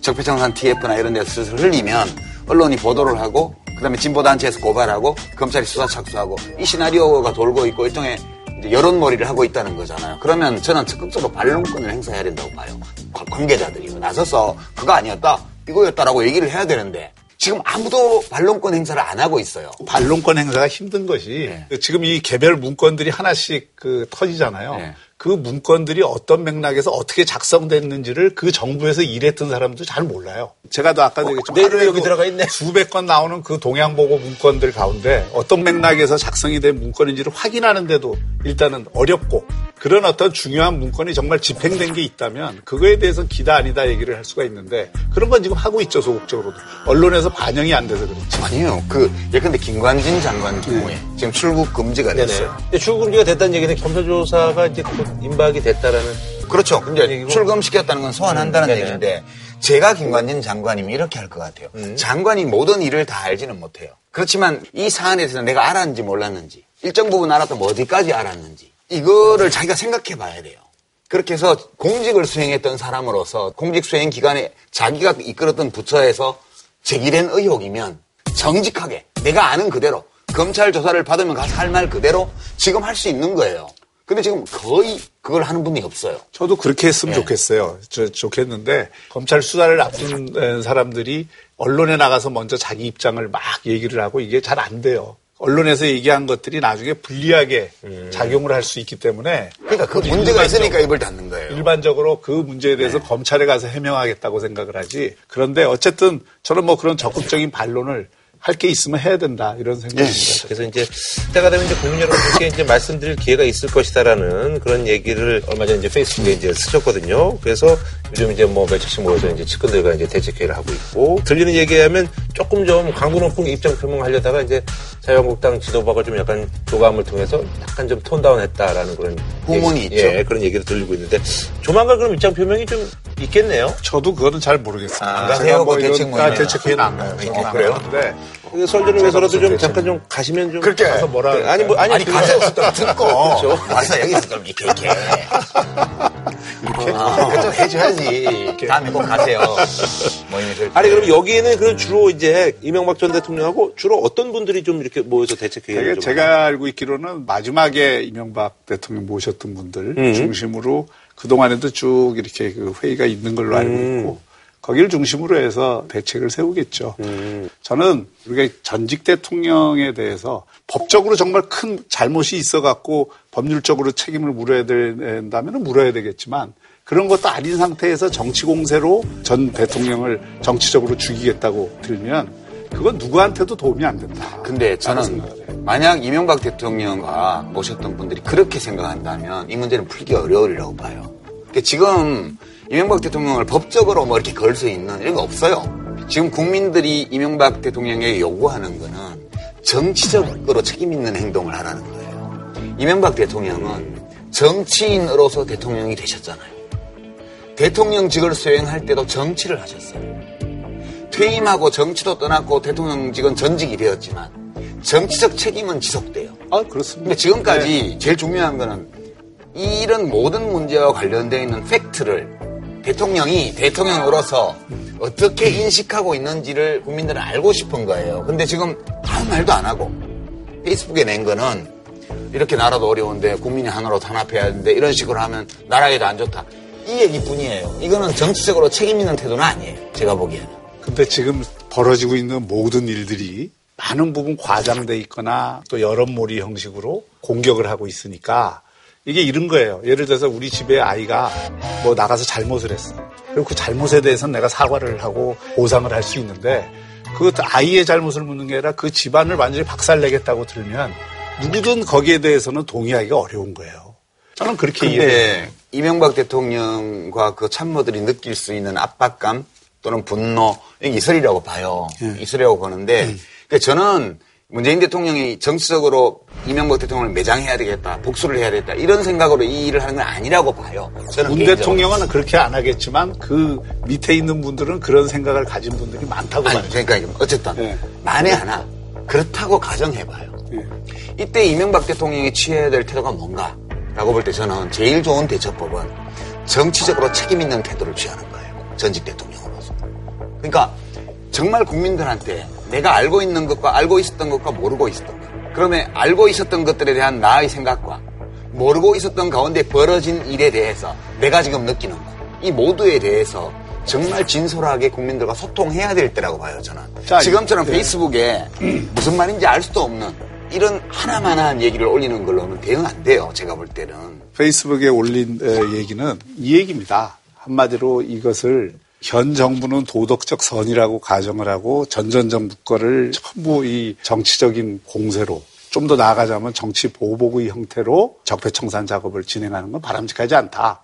적폐청산 티에프나 이런 데서 슬슬 흘리면 언론이 보도를 하고 그다음에 진보단체에서 고발하고 검찰이 수사 착수하고 이 시나리오가 돌고 있고 일종의 이제 여론몰이를 하고 있다는 거잖아요. 그러면 저는 적극적으로 반론권을 행사해야 된다고 봐요. 관계자들이 나서서 그거 아니었다, 이거였다라고 얘기를 해야 되는데 지금 아무도 반론권 행사를 안 하고 있어요. 반론권 행사가 힘든 것이 네. 지금 이 개별 문건들이 하나씩 그 터지잖아요. 네. 그 문건들이 어떤 맥락에서 어떻게 작성됐는지를 그 정부에서 일했던 사람도 잘 몰라요. 제가도 아까도 얘기했지만 어, 내일은 여기 들어가 있네. 수백 건 나오는 그 동향보고 문건들 가운데 어떤 맥락에서 작성이 된 문건인지를 확인하는데도 일단은 어렵고 그런 어떤 중요한 문건이 정말 집행된 게 있다면 그거에 대해서 기다 아니다 얘기를 할 수가 있는데 그런 건 지금 하고 있죠, 소극적으로도. 언론에서 반영이 안 돼서 그렇지. 아니요. 그 예컨대 김관진 장관 경우에 네. 지금 출국 금지가 됐어요. 네. 출국 금지가 됐다는 얘기는 검찰조사가 이제 임박이 됐다라는. 그렇죠. 근데 출금시켰다는 건 소환한다는 음, 얘기인데 제가 김관진 장관이면 이렇게 할 것 같아요. 음. 장관이 모든 일을 다 알지는 못해요. 그렇지만 이 사안에 대해서는 내가 알았는지 몰랐는지 일정 부분 알았다면 어디까지 알았는지 이거를 자기가 생각해 봐야 돼요. 그렇게 해서 공직을 수행했던 사람으로서 공직 수행 기간에 자기가 이끌었던 부처에서 제기된 의혹이면 정직하게 내가 아는 그대로 검찰 조사를 받으면 가서 할 말 그대로 지금 할 수 있는 거예요. 근데 지금 거의 그걸 하는 분이 없어요. 저도 그렇게 했으면 네. 좋겠어요. 저, 좋겠는데 검찰 수사를 앞둔 사람들이 언론에 나가서 먼저 자기 입장을 막 얘기를 하고 이게 잘 안 돼요. 언론에서 얘기한 것들이 나중에 불리하게 음. 작용을 할 수 있기 때문에 그러니까 그 문제가 있으니까 입을 닫는 거예요. 일반적으로 그 문제에 대해서 네. 검찰에 가서 해명하겠다고 생각을 하지. 그런데 어쨌든 저는 뭐 그런 적극적인 반론을 할 게 있으면 해야 된다 이런 생각입니다. 네. 그래서 이제 때가 되면 이제 국민 여러분께 이제 말씀드릴 기회가 있을 것이다라는 그런 얘기를 얼마 전 이제 페이스북에 이제 쓰셨거든요. 그래서 요즘 이제 뭐 몇십씩 모여서 이제 측근들과 이제 대책회의를 하고 있고 들리는 얘기하면 조금 좀 강도 높은 입장 표명하려다가 이제 자유한국당 지도부가 좀 약간 교감을 통해서 약간 좀 톤다운했다라는 그런 후문이 있죠. 예, 그런 얘기도 들리고 있는데 조만간 그럼 입장 표명이 좀 있겠네요. 저도 그거는 잘 모르겠습니다. 아, 제가 뭐 대책 모임 대책회의는 안 가요. 아, 그래요? 네. 설전을 위해서라도 좀 잠깐 좀 가시면 좀 그렇게 가서 뭐라 그래. 아니 뭐 아니, 아니 가서 듣고 와서 여기 있을 겁니다. 이렇게 이렇게 좀 해줘야지. 다음에 꼭 가세요. 아니 그럼 여기에는 그럼 주로 이제 이명박 전 대통령하고 주로 어떤 분들이 좀 이렇게 모여서 대책회의를 제가 알고 있기로는 마지막에 이명박 대통령 모셨던 분들 음. 중심으로 그 동안에도 쭉 이렇게 그 회의가 있는 걸로 알고 있고. 음. 거기를 중심으로 해서 대책을 세우겠죠. 음. 저는 우리가 전직 대통령에 대해서 법적으로 정말 큰 잘못이 있어갖고 법률적으로 책임을 물어야 된다면 물어야 되겠지만 그런 것도 아닌 상태에서 정치 공세로 전 대통령을 정치적으로 죽이겠다고 들면 그건 누구한테도 도움이 안 된다. 근데 저는 만약 이명박 대통령과 모셨던 분들이 그렇게 생각한다면 이 문제는 풀기 어려우리라고 봐요. 그러니까 지금 이명박 대통령을 법적으로 뭐 이렇게 걸 수 있는 이런 거 없어요. 지금 국민들이 이명박 대통령에게 요구하는 거는 정치적으로 책임 있는 행동을 하라는 거예요. 이명박 대통령은 정치인으로서 대통령이 되셨잖아요. 대통령직을 수행할 때도 정치를 하셨어요. 퇴임하고 정치도 떠났고 대통령직은 전직이 되었지만 정치적 책임은 지속돼요. 아, 그렇습니다. 근데 지금까지 네. 제일 중요한 거는 이런 모든 문제와 관련되어 있는 팩트를 대통령이 대통령으로서 어떻게 인식하고 있는지를 국민들은 알고 싶은 거예요. 근데 지금 아무 말도 안 하고 페이스북에 낸 거는 이렇게 나라도 어려운데 국민이 하나로 단합해야 하는데 이런 식으로 하면 나라에도 안 좋다. 이 얘기뿐이에요. 이거는 정치적으로 책임 있는 태도는 아니에요. 제가 보기에는. 근데 지금 벌어지고 있는 모든 일들이 많은 부분 과장돼 있거나 또 여론몰이 형식으로 공격을 하고 있으니까 이게 이런 거예요. 예를 들어서 우리 집에 아이가 뭐 나가서 잘못을 했어. 그리고 그 잘못에 대해서는 내가 사과를 하고 보상을 할 수 있는데 그것도 아이의 잘못을 묻는 게 아니라 그 집안을 완전히 박살내겠다고 들으면 누구든 거기에 대해서는 동의하기가 어려운 거예요. 저는 그렇게 이해해요. 이명박 대통령과 그 참모들이 느낄 수 있는 압박감 또는 분노 이게 있으리라고 봐요. 음. 있으리라고 보는데 음. 그러니까 저는 문재인 대통령이 정치적으로 이명박 대통령을 매장해야 되겠다, 복수를 해야 되겠다 이런 생각으로 이 일을 하는 건 아니라고 봐요. 저는 문 대통령은 그렇게 안 하겠지만 그 밑에 있는 분들은 그런 생각을 가진 분들이 많다고 봐요. 그러니까 어쨌든 네. 만에 하나 그렇다고 가정해봐요. 네. 이때 이명박 대통령이 취해야 될 태도가 뭔가라고 볼 때 저는 제일 좋은 대처법은 정치적으로 책임 있는 태도를 취하는 거예요. 전직 대통령으로서. 그러니까 정말 국민들한테 내가 알고 있는 것과 알고 있었던 것과 모르고 있었던 것. 그러면 알고 있었던 것들에 대한 나의 생각과 모르고 있었던 가운데 벌어진 일에 대해서 내가 지금 느끼는 것. 이 모두에 대해서 정말 진솔하게 국민들과 소통해야 될 때라고 봐요, 저는. 자, 지금처럼 네. 페이스북에 무슨 말인지 알 수도 없는 이런 하나만한 얘기를 올리는 걸로는 대응 안 돼요, 제가 볼 때는. 페이스북에 올린 에, 얘기는 이 얘기입니다. 한마디로 이것을 현 정부는 도덕적 선이라고 가정을 하고 전전 정부 거를 전부 이 정치적인 공세로 좀 더 나아가자면 정치 보복의 형태로 적폐청산 작업을 진행하는 건 바람직하지 않다.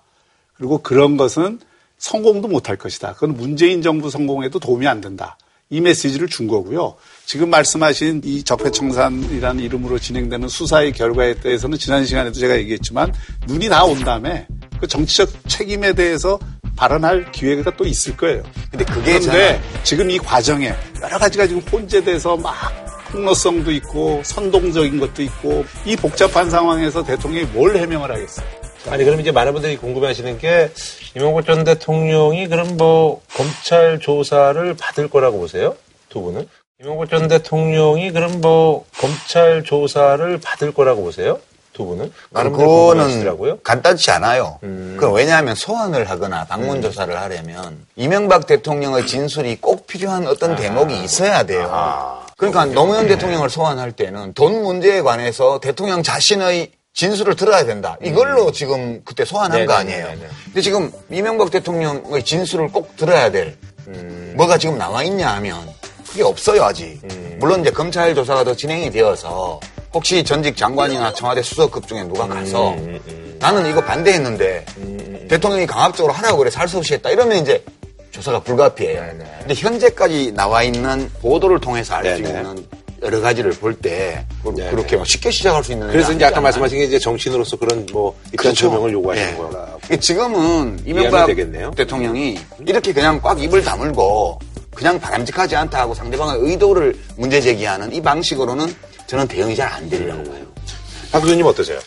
그리고 그런 것은 성공도 못할 것이다. 그건 문재인 정부 성공에도 도움이 안 된다. 이 메시지를 준 거고요. 지금 말씀하신 이 적폐청산이라는 이름으로 진행되는 수사의 결과에 대해서는 지난 시간에도 제가 얘기했지만 눈이 다 온 다음에 그 정치적 책임에 대해서 발언할 기회가 또 있을 거예요. 근데 그게 그런데 지금 이 과정에 여러 가지가 지금 혼재돼서 막 폭로성도 있고 선동적인 것도 있고 이 복잡한 상황에서 대통령이 뭘 해명을 하겠어요? 아니 그럼 이제 많은 분들이 궁금해하시는 게 이명박 전 대통령이 그럼 뭐 검찰 조사를 받을 거라고 보세요? 두 분은? 이명박 전 대통령이 그럼 뭐 검찰 조사를 받을 거라고 보세요? 두 분은? 그거는 간단치 않아요. 음. 그 왜냐하면 소환을 하거나 방문조사를 음. 하려면 이명박 대통령의 진술이 꼭 필요한 어떤 아. 대목이 있어야 돼요. 아. 그러니까 오케이. 노무현 네. 대통령을 소환할 때는 돈 문제에 관해서 대통령 자신의 진술을 들어야 된다. 이걸로 음. 지금 그때 소환한 네네. 거 아니에요. 네네. 근데 지금 이명박 대통령의 진술을 꼭 들어야 될 음. 뭐가 지금 나와 있냐 하면 그게 없어요, 아직. 음. 물론 이제 검찰 조사가 더 진행이 되어서 혹시 전직 장관이나 청와대 수석급 중에 누가 가서 음, 음. 나는 이거 반대했는데 음. 대통령이 강압적으로 하라고 그래서 할 수 없이 했다 이러면 이제 조사가 불가피해요. 네네. 근데 현재까지 나와 있는 보도를 통해서 알 수 있는 여러 가지를 볼 때 그렇게 막 쉽게 시작할 수 있는 그래서 이제 아까 말씀하신 게 이제 정치인으로서 그런 뭐 입장 표명을 요구하시는 네. 거라. 지금은 이명박 대통령이 이렇게 그냥 꽉 입을 다물고 그냥 바람직하지 않다 하고 상대방의 의도를 문제 제기하는 이 방식으로는 저는 대응이 잘 안 되리라고 봐요. 박 교수님 어떠세요?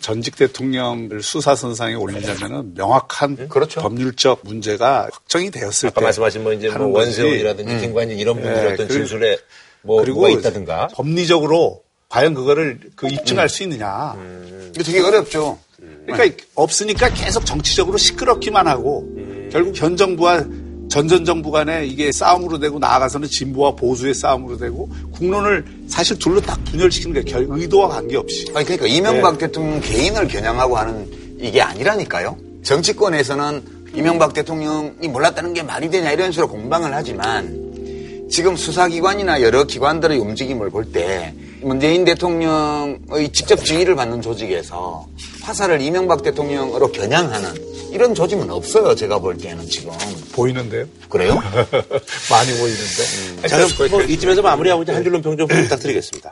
전직 대통령을 수사선상에 올리자면은 명확한 네? 그렇죠. 법률적 문제가 확정이 되었을 때 아까 말씀하신 뭐 이제 뭐 원세훈이라든지 음. 김관진 이런 분들의 네, 어떤 진술에 뭐 그리고 있다든가 법리적으로 과연 그거를 그 입증할 음. 수 있느냐 음. 이게 되게 어렵죠. 음. 그러니까 네. 없으니까 계속 정치적으로 시끄럽기만 하고 음. 결국 현 정부와 전전 정부 간에 이게 싸움으로 되고 나아가서는 진보와 보수의 싸움으로 되고 국론을 사실 둘로 딱 분열시키는 게 의도와 관계없이. 아니 그러니까 이명박 네. 대통령 개인을 겨냥하고 하는 이게 아니라니까요. 정치권에서는 이명박 대통령이 몰랐다는 게 말이 되냐 이런 식으로 공방을 하지만 지금 수사기관이나 여러 기관들의 움직임을 볼 때 문재인 대통령의 직접 지휘를 받는 조직에서 화살을 이명박 대통령으로 겨냥하는 이런 조짐은 없어요. 제가 볼 때는 지금 보이는데요. 그래요? 많이 보이는데. 음. 자, 그럼 뭐 이쯤에서 마무리하고 이제 한 줄로 평점 부탁드리겠습니다.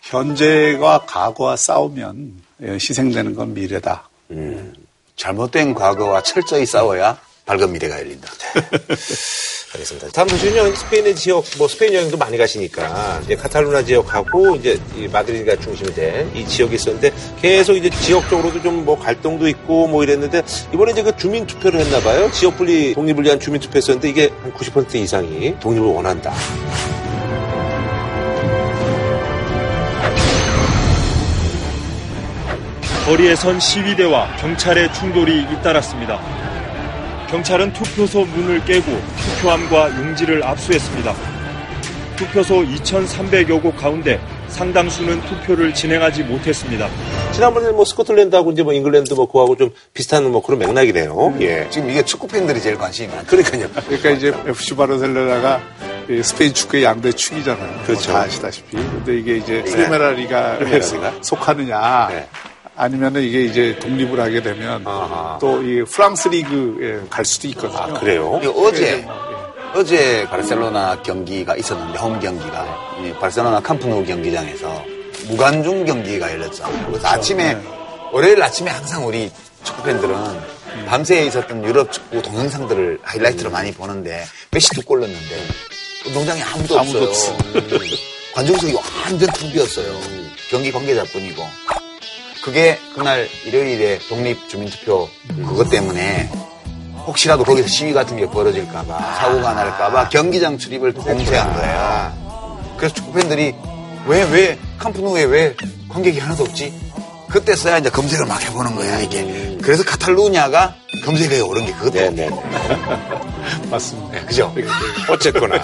현재와 과거와 싸우면 희생되는 건 미래다. 음. 잘못된 과거와 철저히 싸워야 밝은 미래가 열린다. 네. 알겠습니다. 다음 소식은요. 스페인의 지역, 뭐 스페인 여행도 많이 가시니까 이제 카탈루냐 지역하고 이제 이 마드리드가 중심이 된 이 지역이 있었는데 계속 이제 지역적으로도 좀 뭐 갈등도 있고 뭐 이랬는데 이번에 이제 그 주민 투표를 했나 봐요. 지역 분리 독립을 위한 주민 투표였는데 이게 한 구십 퍼센트 이상이 독립을 원한다. 거리에선 시위대와 경찰의 충돌이 잇따랐습니다. 경찰은 투표소 문을 깨고 투표함과 용지를 압수했습니다. 투표소 이천삼백여 곳 가운데 상당수는 투표를 진행하지 못했습니다. 지난번에 뭐 스코틀랜드하고 이제 뭐 잉글랜드 뭐 그하고 좀 비슷한 뭐 그런 맥락이네요. 음, 예. 지금 이게 축구 팬들이 제일 관심이 많아요. 그러니까요. 그러니까 이제 에프씨 바르셀로나가 스페인 축구의 양대 축이잖아요. 그렇죠. 뭐 다 아시다시피. 근데 이게 이제 네. 프리메라리가 네. 속하느냐. 네. 아니면은 이게 이제 독립을 하게 되면 또 이 프랑스 리그에 갈 수도 있거든요. 아, 그래요? 어제 네. 어제 바르셀로나 경기가 있었는데 홈 경기가 네. 바르셀로나 캄프누 경기장에서 무관중 경기가 열렸죠. 그래서 아침에 네. 월요일 아침에 항상 우리 축구팬들은 음. 밤새에 있었던 유럽 축구 동영상들을 하이라이트로 음. 많이 보는데 메시 두 골 넣었는데 운동장에 아무도, 아무도 없어요. 관중석이 완전 텅비었어요. 경기 관계자뿐이고. 그게 그날 일요일에 독립 주민투표 그것 때문에 혹시라도 거기서 시위 같은 게 벌어질까봐 사고가 날까봐 경기장 출입을 봉쇄한 거예요. 그래서 축구팬들이 왜, 왜, 캄프누에 왜 관객이 하나도 없지? 그때서야 이제 검색을 막 해보는 거야, 이게. 그래서 카탈루냐가 검색에 오른 게 그것도. 네네. 맞습니다. 네, 그죠? 어쨌거나.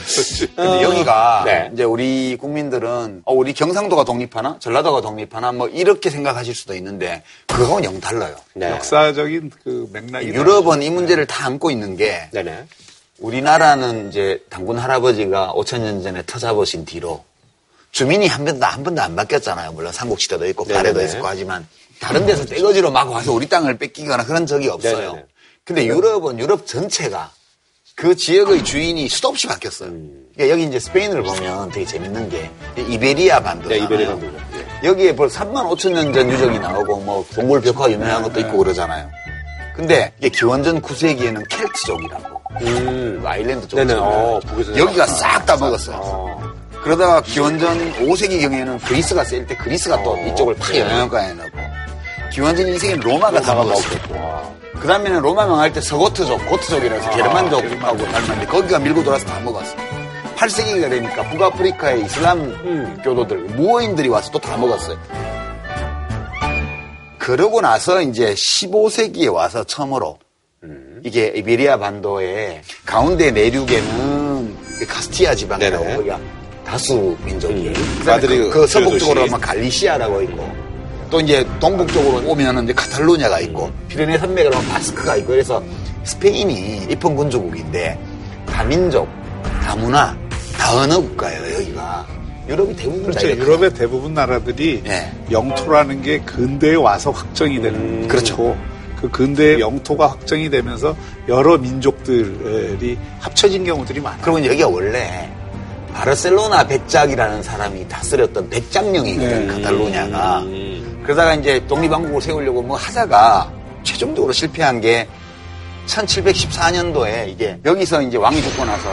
근데 여기가 네. 이제 우리 국민들은 어, 우리 경상도가 독립하나? 전라도가 독립하나? 뭐 이렇게 생각하실 수도 있는데 그거는 영 달라요. 네. 역사적인 그 맥락이. 유럽은 이 문제를 네. 다 안고 있는 게 네네. 우리나라는 이제 단군 할아버지가 오천 년 전에 터잡으신 뒤로 주민이 한 번도, 한 번도 안 바뀌었잖아요. 물론 삼국시대도 있고 발해도 있고 하지만 다른 데서 떼거지로 막 와서 우리 땅을 뺏기거나 그런 적이 없어요. 네네. 근데 유럽은 유럽 전체가 그 지역의 주인이 수도 없이 바뀌었어요. 그러니까 여기 이제 스페인을 보면 되게 재밌는 게 이베리아 반도잖아요. 네, 이베리아 반도. 네. 여기에 벌써 삼만 오천 년 전 유적이 나오고 뭐 동굴 벽화가 유명한 것도 있고 그러잖아요. 근데 이게 기원전 구세기에는 켈트족이라고 음. 아일랜드 쪽이잖아요. 어, 여기가 싹 다 먹었어요. 어. 그러다가 기원전 오 세기경에는 그리스가 셀 때 그리스가 또 이쪽을 팍 영향가에 넣고 기원전 이 세기는 로마가 다 먹었고 그 다음에는 로마 망할 때 서고트족, 고트족이라서 게르만족하고 닮았는데 거기가 밀고 돌아서 다 먹었어. 팔 세기가 되니까 북아프리카의 이슬람 음. 교도들, 무어인들이 와서 또 다 먹었어요. 그러고 나서 이제 십오 세기에 와서 처음으로 음. 이게 이베리아 반도의 가운데 내륙에는 카스티아 지방이라고 거기가 다수 민족이. 음. 그, 그 서북 쪽으로 아마 갈리시아라고 있고, 또 이제 동북 쪽으로 오면은 이제 카탈루냐가 있고, 피레네 산맥으로 바스크가 있고, 그래서 스페인이 입헌 군주국인데 다민족, 다문화, 다 언어 국가예요, 여기가. 유럽이 대부분 그렇죠. 다 유럽의 대부분 나라들이 네. 영토라는 게 근대에 와서 확정이 되는 음, 그렇죠. 그 근대의 영토가 확정이 되면서 여러 민족들이 합쳐진 경우들이 많아요. 그러면 여기가 원래 바르셀로나 백작이라는 사람이 다스렸던 백작령이거든, 네. 카탈루냐가. 음. 그러다가 이제 독립왕국을 세우려고 뭐 하다가 최종적으로 실패한 게 천칠백십사 년도에 이게 여기서 이제 왕이 죽고 나서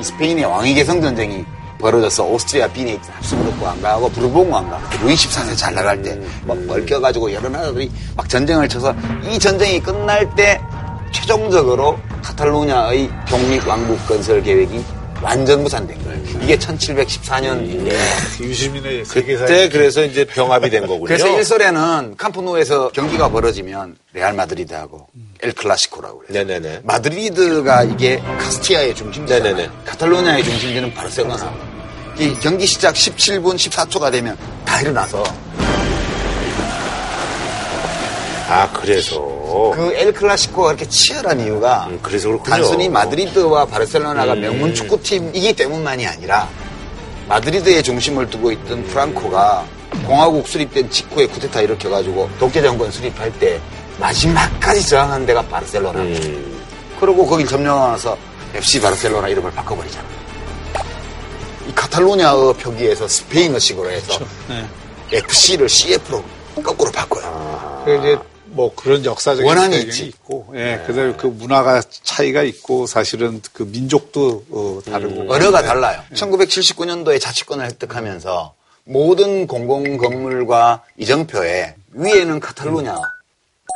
이 스페인의 왕위 개성 전쟁이 벌어져서 오스트리아 빈에 합스부르크 왕가하고 부르봉 왕가 루이 십사 세 잘 나갈 때 막 벌껴가지고 여러 나라들이 막 전쟁을 쳐서 이 전쟁이 끝날 때 최종적으로 카탈루냐의 독립 왕국 건설 계획이 완전 무산된 거예요. 이게 천칠백십사 년인데 유시민의 세계사 그때 그래서 이제 병합이 된 거군요. 그래서 일설에는 캄프누에서 경기가 벌어지면 레알 마드리드하고 엘 클라시코라고 그래요. 네네네. 마드리드가 이게 카스티아의 중심지잖아요. 카탈루냐의 중심지는 바르셀로나. 아. 이 경기 시작 십칠 분 십사 초가 되면 다 일어나서. 아, 그래서 그 엘 클라시코가 이렇게 치열한 이유가 음, 그래서 그렇군요. 단순히 마드리드와 바르셀로나가 음. 명문 축구팀이기 때문만이 아니라 마드리드의 중심을 두고 있던 프랑코가 공화국 수립된 직후에 쿠데타 일으켜가지고 독재 정권 수립할 때 마지막까지 저항한 데가 바르셀로나. 음. 그러고 거길 점령하면서 에프씨 바르셀로나 이름을 바꿔버리잖아. 이 카탈루냐의 표기에서 스페인어식으로 해서 그렇죠. 네. 에프씨를 씨에프로 거꾸로 바꿔요. 아. 그 이제 뭐 그런 역사적인 원한이 있지. 있고, 예, 네. 그다음에 그 문화가 차이가 있고 사실은 그 민족도 어, 다르고 음. 언어가 달라요. 네. 천구백칠십구 년도에 자치권을 획득하면서 모든 공공 건물과 이정표에 위에는 카탈루냐,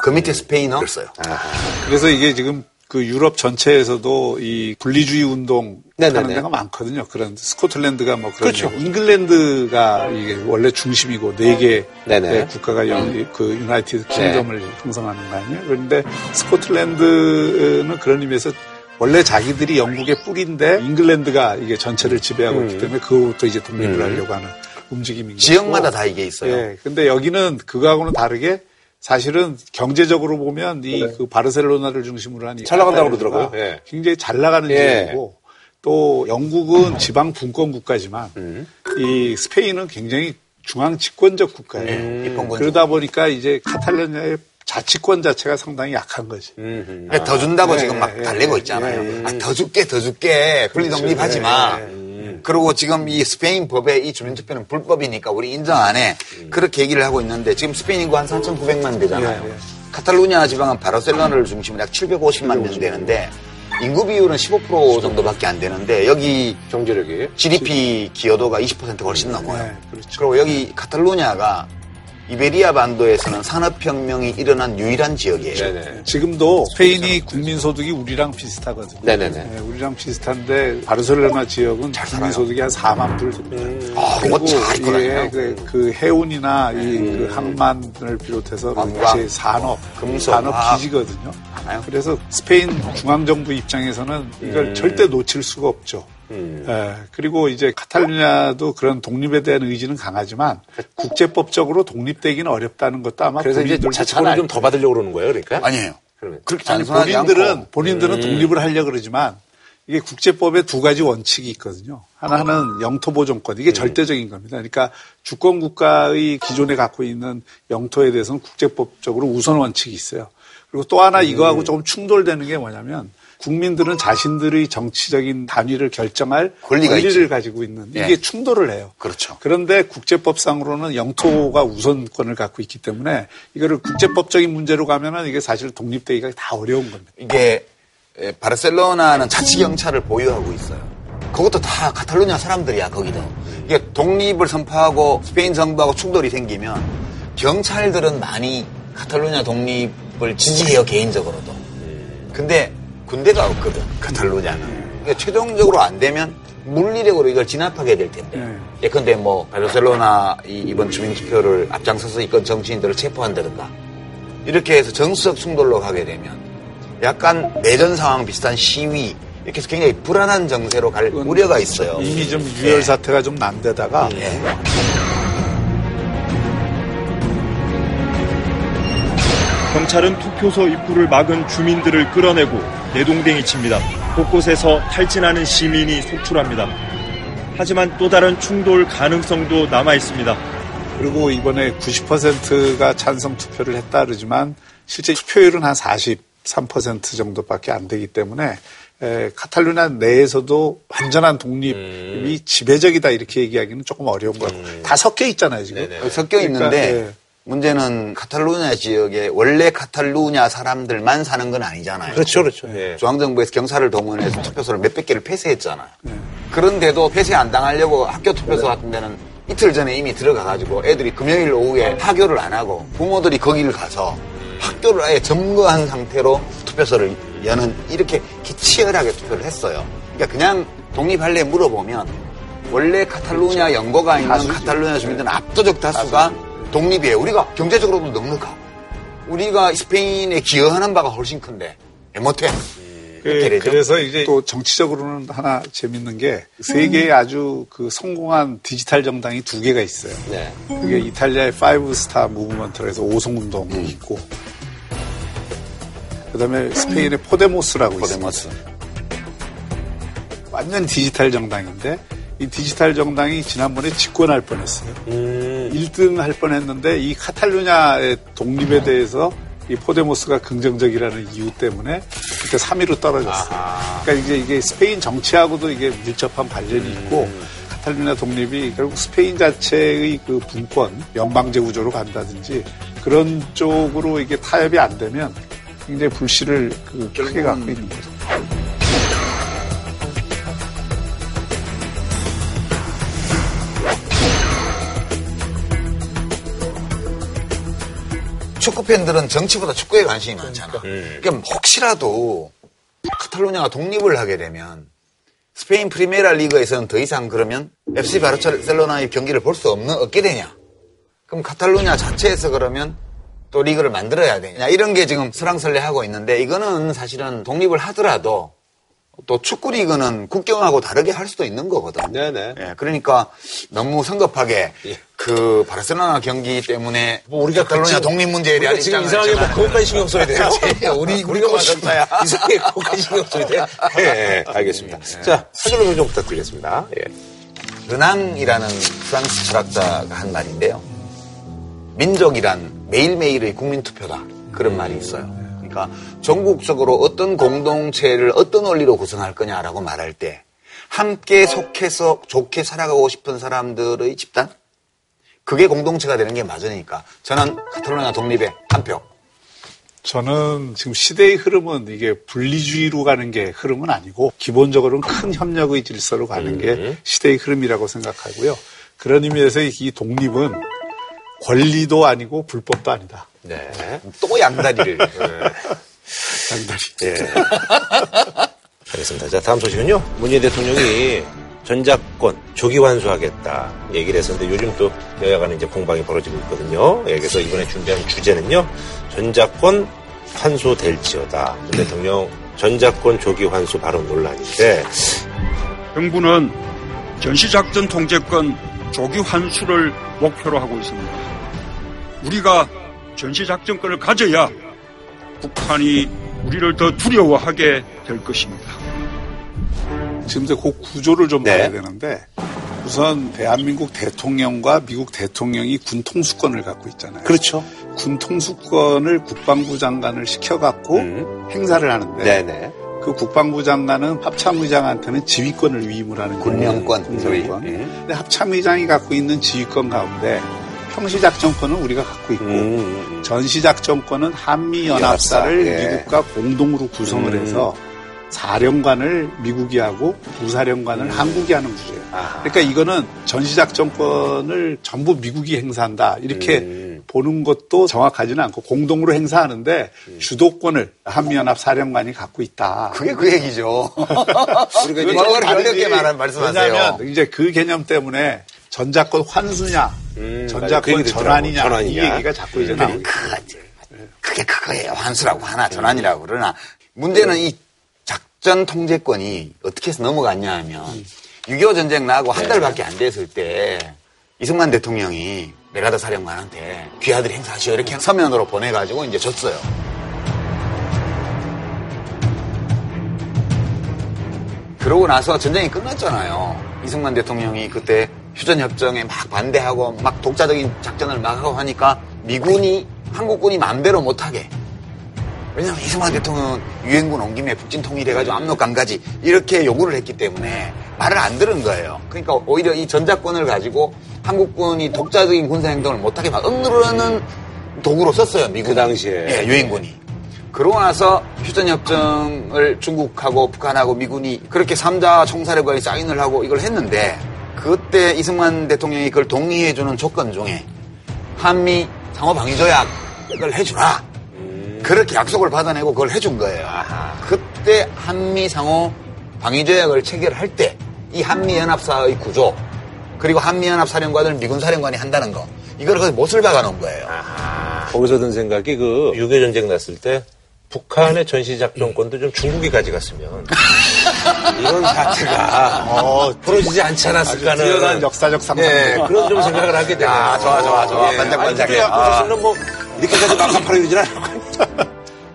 그 밑에 스페인어 써요. 아. 그래서 이게 지금 그 유럽 전체에서도 이 분리주의 운동 네네네. 하는 데가 많거든요. 그런 스코틀랜드가 뭐 그런 그렇죠. 잉글랜드가 이게 원래 중심이고 네 개 국가가 영, 음. 그 유나이티드 킹덤을 네. 형성하는 거 아니에요. 그런데 스코틀랜드는 그런 의미에서 원래 자기들이 영국의 뿌리인데 잉글랜드가 이게 전체를 지배하고 음. 있기 때문에 그것도 이제 독립을 음. 하려고 하는 움직임인 거고. 지역마다 다 이게 있어요. 네. 근데 여기는 그거하고는 다르게 사실은 경제적으로 보면 이 그 바르셀로나를 중심으로 한 이 잘 나간다고 그러더라고요. 예. 굉장히 잘 나가는 예. 지역이고 또 영국은 지방 분권 국가지만 음. 이 스페인은 굉장히 중앙 집권적 국가예요. 음. 그러다 보니까 이제 카탈루냐의 자치권 자체가 상당히 약한 거지. 음. 그러니까 더 준다고 아. 지금 예. 막 달래고 있잖아요. 예. 아, 더 줄게 더 줄게 분리독립하지 마. 예. 그리고 지금 이 스페인 법에 이 주민투표는 불법이니까 우리 인정 안 해. 음. 그렇게 얘기를 하고 있는데 지금 스페인 인구 한 삼천구백만 되잖아요. 예, 예. 카탈루냐 지방은 바르셀로나를 중심으로 약 칠백오십만 명 되는데 인구 비율은 십오 퍼센트 정도밖에 안 되는데 여기 경제력이 지디피 기여도가 이십 퍼센트가 훨씬 넘어요. 네, 그렇죠. 그리고 여기 카탈루냐가 이베리아 반도에서는 산업혁명이 일어난 유일한 지역이에요. 네네. 지금도 스페인이 국민소득이 우리랑 비슷하거든요. 네네네. 네, 우리랑 비슷한데 바르셀로나 지역은 국민소득이 한 사만 불 됩니다. 음. 아, 그거 잘 거라요. 그, 그 해운이나 음. 이 그 항만을 비롯해서 역시 산업, 금속. 산업 기지거든요. 아. 그래서 스페인 중앙정부 입장에서는 이걸 음. 절대 놓칠 수가 없죠. 음. 예, 그리고 이제 카탈루냐도 그런 독립에 대한 의지는 강하지만 국제법적으로 독립되기는 어렵다는 것도 아마 그래서 이제 자차를 좀 더 받으려고 그러는 거예요, 그러니까? 아니에요. 그러면. 그렇게 아니, 본인들은 않고. 본인들은 음. 독립을 하려고 그러지만 이게 국제법에 두 가지 원칙이 있거든요. 하나는 영토 보존권. 이게 음. 절대적인 겁니다. 그러니까 주권 국가의 기존에 갖고 있는 영토에 대해서는 국제법적으로 우선 원칙이 있어요. 그리고 또 하나 이거하고 음. 조금 충돌되는 게 뭐냐면. 국민들은 자신들의 정치적인 단위를 결정할 권리가 권리를 있지. 가지고 있는 이게 예. 충돌을 해요. 그렇죠. 그런데 국제법상으로는 영토가 우선권을 갖고 있기 때문에 이거를 국제법적인 문제로 가면은 이게 사실 독립되기가 다 어려운 겁니다. 이게 바르셀로나는 자치 경찰을 보유하고 있어요. 그것도 다 카탈루냐 사람들이야 거기도. 이게 독립을 선포하고 스페인 정부하고 충돌이 생기면 경찰들은 많이 카탈루냐 독립을 지지해요 개인적으로도. 근데 군대가 없거든, 카탈루냐는. 그러니까 최종적으로 안 되면 물리력으로 이걸 진압하게 될 텐데. 예. 예컨대 뭐, 바르셀로나 이번 주민투표를 앞장서서 이건 정치인들을 체포한다든가. 이렇게 해서 정수적 충돌로 가게 되면 약간 내전 상황 비슷한 시위, 이렇게 해서 굉장히 불안한 정세로 갈 우려가 있어요. 이미 좀 유혈 사태가 예. 좀 난데다가. 예. 경찰은 투표소 입구를 막은 주민들을 끌어내고 내동댕이 칩니다. 곳곳에서 탈진하는 시민이 속출합니다. 하지만 또 다른 충돌 가능성도 남아 있습니다. 그리고 이번에 구십 퍼센트가 찬성 투표를 했다 그러지만 실제 투표율은 한 사십삼 퍼센트 정도밖에 안 되기 때문에 에, 카탈루냐 내에서도 완전한 독립이 음. 지배적이다 이렇게 얘기하기는 조금 어려운 것 같고 음. 다 섞여 있잖아요 지금. 네네. 섞여 그러니까, 있는데 네. 문제는 카탈루냐 지역에 원래 카탈루냐 사람들만 사는 건 아니잖아요. 그렇죠, 그렇죠. 네. 중앙정부에서 경찰을 동원해서 투표소를 몇백 개를 폐쇄했잖아요. 네. 그런데도 폐쇄 안 당하려고 학교 투표소 네. 같은 데는 이틀 전에 이미 들어가가지고 애들이 금요일 오후에 하교를 안 하고 부모들이 거기를 가서 학교를 아예 점거한 상태로 투표소를 여는 이렇게 치열하게 투표를 했어요. 그러니까 그냥 독립할래 물어보면 원래 카탈루냐 연고가 있는 다수죠. 카탈루냐 주민들은 압도적 다수가 독립이에요. 우리가 경제적으로도 넉넉하고 우리가 스페인에 기여하는 바가 훨씬 큰데 못해. 그, 그래서 이제 또 정치적으로는 하나 재밌는 게 세계에 아주 그 성공한 디지털 정당이 두 개가 있어요. 네. 그게 이탈리아의 파이브 스타 무브먼트라 해서 오성운동이 음. 있고 그다음에 스페인의 포데모스라고 포데모스. 있습니다. 완전 디지털 정당인데 이 디지털 정당이 지난번에 집권할 뻔했어요. 음. 일 등 할 뻔했는데 이 카탈루냐의 독립에 음. 대해서 이 포데모스가 긍정적이라는 이유 때문에 그때 삼 위로 떨어졌어요. 아하. 그러니까 이제 이게 스페인 정치하고도 이게 밀접한 관련이 있고 음. 카탈루냐 독립이 결국 스페인 자체의 그 분권, 연방제 구조로 간다든지 그런 쪽으로 이게 타협이 안 되면 굉장히 불씨를 그 크게 갖고 있는 거죠. 축구팬들은 정치보다 축구에 관심이 많잖아. 그러니까 혹시라도 카탈루냐가 독립을 하게 되면 스페인 프리메라 리그에서는 더 이상 그러면 에프씨 바르셀로나의 경기를 볼 수 없는 없게 되냐. 그럼 카탈루냐 자체에서 그러면 또 리그를 만들어야 되냐. 이런 게 지금 설랑설레하고 있는데 이거는 사실은 독립을 하더라도 또 축구 리그는 국경하고 다르게 할 수도 있는 거거든. 네네. 예, 그러니까 너무 성급하게 예. 그 바르셀로나 경기 때문에 뭐 우리가 카탈루냐 독립 문제에 대한 지금 이상하게 뭐 그것까지 신경 써야 돼요. 우리 우리가 뭐 이상하게 그것까지 신경 써야 돼요. 예, 예, 알겠습니다. 예. 자, 사절로 좀 부탁드리겠습니다. 예. 르낭이라는 프랑스 철학자가 한 말인데요. 민족이란 매일매일의 국민 투표다. 그런 말이 있어요. 그러니까 전국적으로 어떤 공동체를 어떤 원리로 구성할 거냐라고 말할 때 함께 속해서 좋게 살아가고 싶은 사람들의 집단? 그게 공동체가 되는 게 맞으니까 저는 카탈루냐 독립에 한 표. 저는 지금 시대의 흐름은 이게 분리주의로 가는 게 흐름은 아니고 기본적으로는 큰 협력의 질서로 가는 음. 게 시대의 흐름이라고 생각하고요. 그런 의미에서 이 독립은 권리도 아니고 불법도 아니다. 네. 또 양다리를. 양다리. 네. 알겠습니다. 자, 다음 소식은요. 문재인 대통령이 전작권 조기 환수하겠다 얘기를 했었는데 요즘 또 여야 간에 이제 공방이 벌어지고 있거든요. 예, 그래서 이번에 준비한 주제는요. 전작권 환수될지어다. 문 대통령 전작권 조기 환수 발언 논란인데. 정부는 전시작전 통제권 조기 환수를 목표로 하고 있습니다. 우리가 전시작전권을 가져야 북한이 우리를 더 두려워하게 될 것입니다. 지금 이제 그 구조를 좀 네. 봐야 되는데 우선 대한민국 대통령과 미국 대통령이 군 통수권을 갖고 있잖아요. 그렇죠. 군 통수권을 국방부 장관을 시켜갖고 음. 행사를 하는데 네네. 그 국방부 장관은 합참의장한테는 지휘권을 위임을 하는 군령권. 군령권. 네. 근데 합참의장이 갖고 있는 지휘권 가운데 평시작전권은 우리가 갖고 있고 음. 전시작전권은 한미연합사를 연합사. 미국과 네. 공동으로 구성을 음. 해서 사령관을 미국이 하고 부사령관을 음. 한국이 하는 구조예요. 아. 그러니까 이거는 전시작전권을 전부 미국이 행사한다 이렇게 음. 보는 것도 정확하지는 않고 공동으로 행사하는데 음. 주도권을 한미연합 사령관이 갖고 있다. 그게 그 얘기죠. 우리가 이제 어렵게 말한 말씀하세요. 왜냐하면 이제 그 개념 때문에 전작권 환수냐, 음, 전작권 맞아, 그 전환이냐, 전환이냐 이 얘기가 자꾸 이제 나오고 있어요. 그게 그거예요. 환수라고 하나 전환이라고 그러나 문제는 음. 이 작전 통제권이 어떻게 해서 넘어갔냐 하면 음. 육이오 전쟁 나고 한 네. 달밖에 안 됐을 때 이승만 대통령이 메가다 사령관한테 귀하들 행사하시오 이렇게 서면으로 보내가지고 이제 줬어요. 그러고 나서 전쟁이 끝났잖아요. 이승만 대통령이 그때 휴전협정에 막 반대하고 막 독자적인 작전을 막 하고 하니까 미군이 한국군이 마음대로 못하게. 왜냐하면 이승만 대통령은 유엔군 온 김에 북진 통일해가지고 압록강까지 이렇게 요구를 했기 때문에 말을 안 들은 거예요. 그러니까 오히려 이 전작권을 가지고 한국군이 독자적인 군사행동을 못하게 막 억누르는 도구로 썼어요. 미군. 그 당시에. 예, 유엔군이. 그러고 나서 휴전협정을 중국하고 북한하고 미군이 그렇게 삼자 총사령관이 사인을 하고 이걸 했는데 그때 이승만 대통령이 그걸 동의해주는 조건 중에 한미 상호방위조약을 해주라. 음. 그렇게 약속을 받아내고 그걸 해준 거예요. 아하. 그때 한미 상호방위조약을 체결할 때 이 한미연합사의 구조 그리고 한미연합사령관을 미군사령관이 한다는 거 이걸 거의 못을 박아놓은 거예요. 아하. 거기서 든 생각이 그 유교전쟁 났을 때 북한의 전시작전권도 좀 중국이 가져갔으면 이런 사태가 어, 벌어지지 않지 않았을까는 뛰어난 역사적 상상. 네, 그런 좀 생각을 하게 돼요. 아, 좋아, 좋아, 좋아. 반짝반짝해. 예, 아, 사실은 뭐 이렇게까지 막상팔이 되진 않았거든요.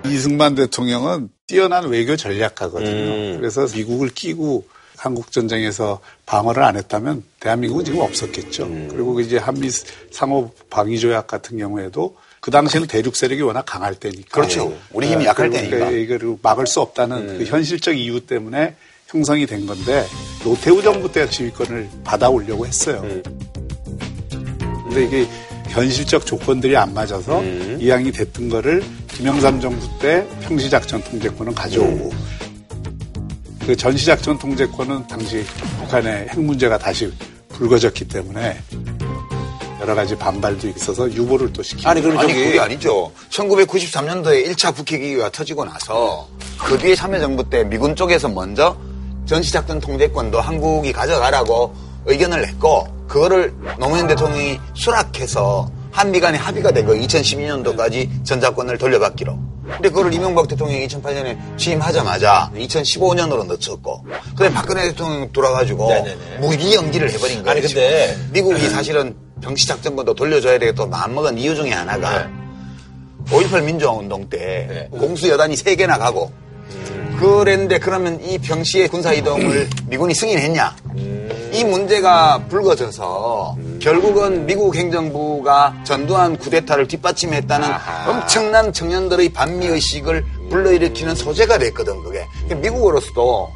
이승만 대통령은 뛰어난 외교 전략가거든요. 음. 그래서 미국을 끼고 한국전쟁에서 방어를 안 했다면 대한민국은 지금 없었겠죠. 음. 그리고 이제 한미 상호방위조약 같은 경우에도 그 당시에는 대륙 세력이 워낙 강할 때니까. 그렇죠. 우리 힘이 약할 때니까. 이걸 막을 수 없다는 음. 그 현실적 이유 때문에 형성이 된 건데 노태우 정부 때 지휘권을 받아오려고 했어요. 음. 근데 이게 현실적 조건들이 안 맞아서 음. 이양이 됐던 거를 김영삼 정부 때 평시작전 통제권은 가져오고 음. 그 전시작전 통제권은 당시 북한의 핵 문제가 다시 불거졌기 때문에 여러 가지 반발도 있어서 유보를 또 시키고. 아니, 그럼 저기 아니, 그게 아니죠. 천구백구십삼 년도에 일 차 북핵위기가 터지고 나서 그 뒤에 참여정부 때 미군 쪽에서 먼저 전시작전 통제권도 한국이 가져가라고 의견을 냈고 그거를 노무현 대통령이 수락해서 한미 간에 합의가 된 거예요. 이천십이 년도까지 전작권을 돌려받기로. 근데 그거를 이명박 대통령이 이천팔 년에 취임하자마자 이천십오 년으로 늦췄고 그다음에 박근혜 대통령 돌아가지고 무기 연기를 해버린 거예요. 아니 근데 미국이 사실은 병시작전권도 돌려줘야 되겠다고 마음먹은 이유 중에 하나가 네. 오일팔 민주화운동 때 네. 공수 여단이 세 개나 가고 음. 그랬는데 그러면 이 병시의 군사이동을 미군이 승인했냐. 음. 이 문제가 불거져서 음. 결국은 미국 행정부가 전두환 쿠데타를 뒷받침했다는 아하. 엄청난 청년들의 반미의식을 불러일으키는 소재가 됐거든 그게. 미국으로서도